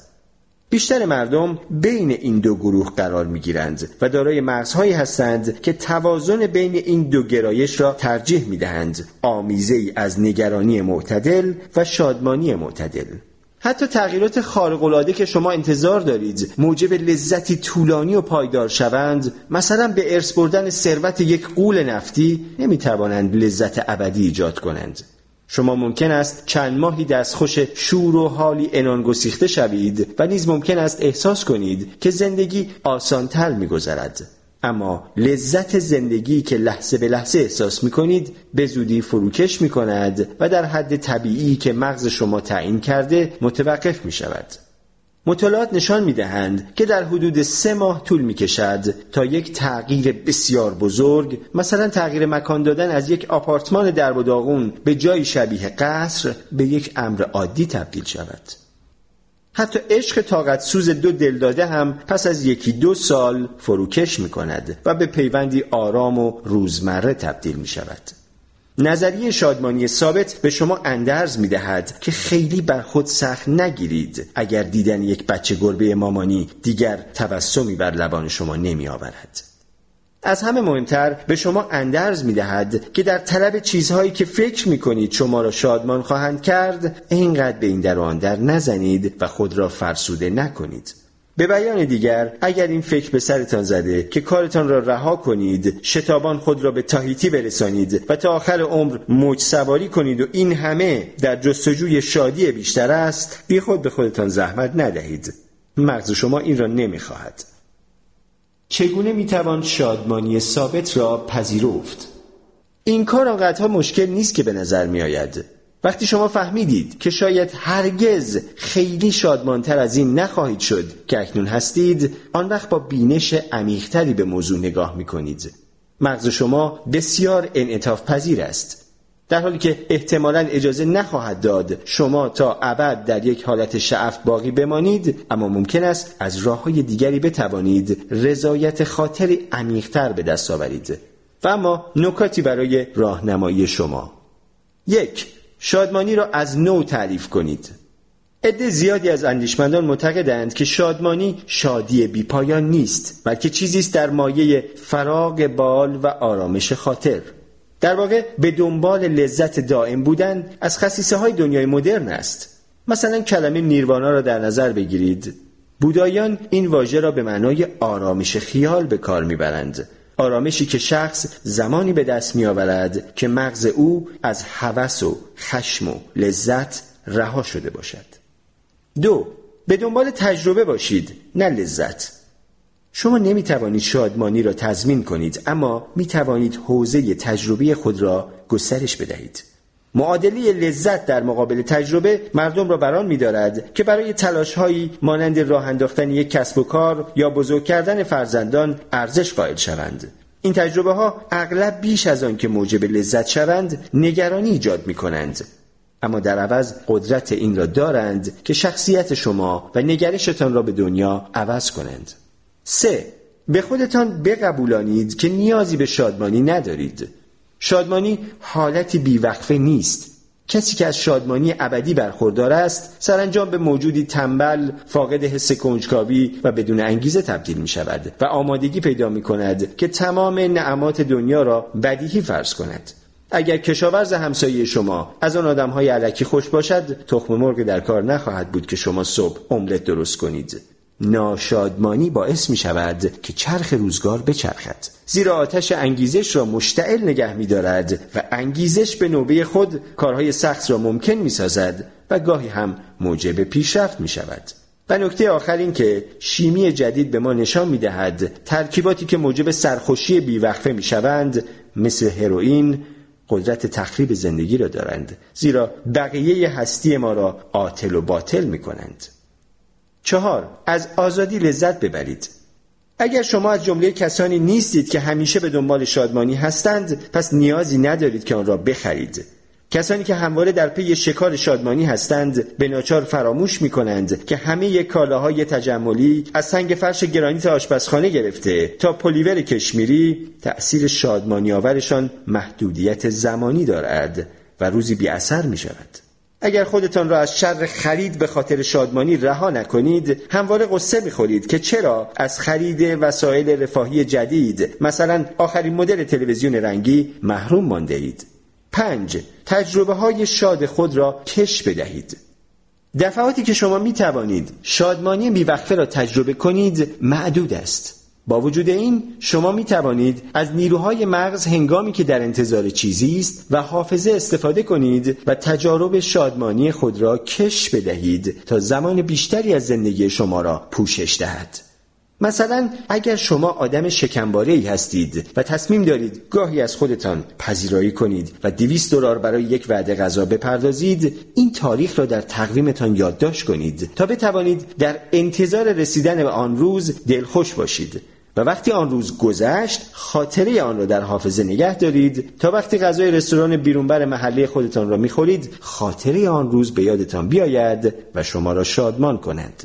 بیشتر مردم بین این دو گروه قرار می‌گیرند و دارای مغزهایی هستند که توازن بین این دو گرایش را ترجیح می‌دهند، آمیزه‌ای از نگرانی معتدل و شادمانی معتدل. حتی تغییرات خارق‌العاده که شما انتظار دارید موجب لذتی طولانی و پایدار شوند، مثلا به ارث بردن ثروت یک غول نفتی، نمی‌توانند لذت ابدی ایجاد کنند. شما ممکن است چند ماهی دستخوش شور و حالی عنان‌گسیخته شوید و نیز ممکن است احساس کنید که زندگی آسان‌تر می‌گذرد، اما لذت زندگی که لحظه به لحظه احساس می‌کنید به زودی فروکش می‌کند و در حد طبیعی که مغز شما تعیین کرده متوقف می‌شود. مطالعات نشان می‌دهند که در حدود سه ماه طول می‌کشد تا یک تغییر بسیار بزرگ، مثلا تغییر مکان دادن از یک آپارتمان درب و داغون به جایی شبیه قصر، به یک امر عادی تبدیل شود. حتی عشق طاقت سوز دو دلداده هم پس از یکی دو سال فروکش می‌کند و به پیوندی آرام و روزمره تبدیل می‌شود. نظریه شادمانی ثابت به شما اندرز می‌دهد که خیلی بر خود سخت نگیرید اگر دیدن یک بچه گربه مامانی دیگر تبسمی بر لبان شما نمی‌آورد. از همه مهمتر به شما اندرز می‌دهد که در طلب چیزهایی که فکر می‌کنید شما را شادمان خواهند کرد، اینقدر به این در و آن در نزنید و خود را فرسوده نکنید. به بیان دیگر، اگر این فکر به سرتان زده که کارتان را رها کنید، شتابان خود را به تاهیتی برسانید و تا آخر عمر موج سواری کنید و این همه در جستجوی شادی بیشتر است، بی خود به خودتان زحمت ندهید. مغز شما این را نمیخواهد. چگونه میتوان شادمانی ثابت را پذیرفت؟ این کار آنقدرها مشکل نیست که به نظر میآید. وقتی شما فهمیدید که شاید هرگز خیلی شادمانتر از این نخواهید شد که اکنون هستید، آن وقت با بینش عمیق‌تری به موضوع نگاه می‌کنید. مغز شما بسیار انعطاف پذیر است، در حالی که احتمالاً اجازه نخواهد داد شما تا ابد در یک حالت شعف باقی بمانید، اما ممکن است از راه‌های دیگری بتوانید رضایت خاطری عمیق‌تر به دست آورید. و اما نکاتی برای راهنمایی شما: یک، شادمانی را از نو تعریف کنید. عده زیادی از اندیشمندان معتقدند که شادمانی شادی بی‌پایان نیست، بلکه چیزی است در مایه فراغ بال و آرامش خاطر. در واقع به دنبال لذت دائم بودن از خصیصه‌های دنیای مدرن است. مثلا کلمه نیروانا را در نظر بگیرید. بودایان این واژه را به معنای آرامش خیال به کار می‌برند، آرامشی که شخص زمانی به دست می آورد که مغز او از هوس و خشم و لذت رها شده باشد. دو، به دنبال تجربه باشید، نه لذت. شما نمی توانید شادمانی را تضمین کنید، اما می توانید حوزه تجربی خود را گسترش بدهید. معادله لذت در مقابل تجربه مردم را بران می دارد که برای تلاش‌هایی مانند راه انداختن یک کسب و کار یا بزرگ کردن فرزندان ارزش قائل شوند. این تجربه ها اغلب بیش از آن که موجب لذت شوند نگرانی ایجاد می کنند، اما در عوض قدرت این را دارند که شخصیت شما و نگرشتان را به دنیا عوض کنند. سه، به خودتان بقبولانید که نیازی به شادمانی ندارید. شادمانی حالتی بیوقفه نیست. کسی که از شادمانی ابدی برخوردار است سرانجام به موجودی تنبل، فاقد حس کنجکاوی و بدون انگیزه تبدیل می شود و آمادگی پیدا می کند که تمام نعمات دنیا را بدیهی فرض کند. اگر کشاورز همسایه شما از آن آدم‌های الکی خوش باشد، تخم مرغ در کار نخواهد بود که شما صبح املت درست کنید. ناشادمانی باعث می شود که چرخ روزگار بچرخد، زیرا آتش انگیزش را مشتعل نگه می دارد و انگیزش به نوبه خود کارهای سخت را ممکن می سازد و گاهی هم موجب پیشرفت می شود. و نکته آخر این که شیمی جدید به ما نشان می دهد ترکیباتی که موجب سرخوشی بیوقفه می شوند مثل هروئین قدرت تخریب زندگی را دارند، زیرا بقیه هستی ما را عاطل و باطل می کنند. چهار، از آزادی لذت ببرید. اگر شما از جمله کسانی نیستید که همیشه به دنبال شادمانی هستند، پس نیازی ندارید که آن را بخرید. کسانی که همواره در پی شکار شادمانی هستند به ناچار فراموش می کنند که همه کالاهای تجملی از سنگ فرش گرانیت آشپزخانه گرفته تا پلیور کشمیری تأثیر شادمانی آورشان محدودیت زمانی دارد و روزی بی اثر می شود. اگر خودتان را از شر خرید به خاطر شادمانی رها نکنید، همواره قصه می‌خورید که چرا از خرید وسایل رفاهی جدید مثلا آخرین مدل تلویزیون رنگی محروم مانده اید. پنج، تجربه‌های شاد خود را کش بدهید. دفعاتی که شما می‌توانید شادمانی بی‌وقفه را تجربه کنید محدود است. با وجود این شما می توانید از نیروهای مغز هنگامی که در انتظار چیزی است و حافظه استفاده کنید و تجارب شادمانی خود را کش بدهید تا زمان بیشتری از زندگی شما را پوشش دهد. مثلا اگر شما آدم شکمباره‌ای هستید و تصمیم دارید گاهی از خودتان پذیرایی کنید و دویست دلار برای یک وعده غذا بپردازید، این تاریخ را در تقویمتان یادداشت کنید تا بتوانید در انتظار رسیدن به آن روز دلخوش باشید و وقتی آن روز گذشت خاطره آن را در حافظه نگه دارید تا وقتی غذای رستوران بیرونبر محله خودتان را می‌خورید خاطره آن روز به یادتان بیاید و شما را شادمان کند.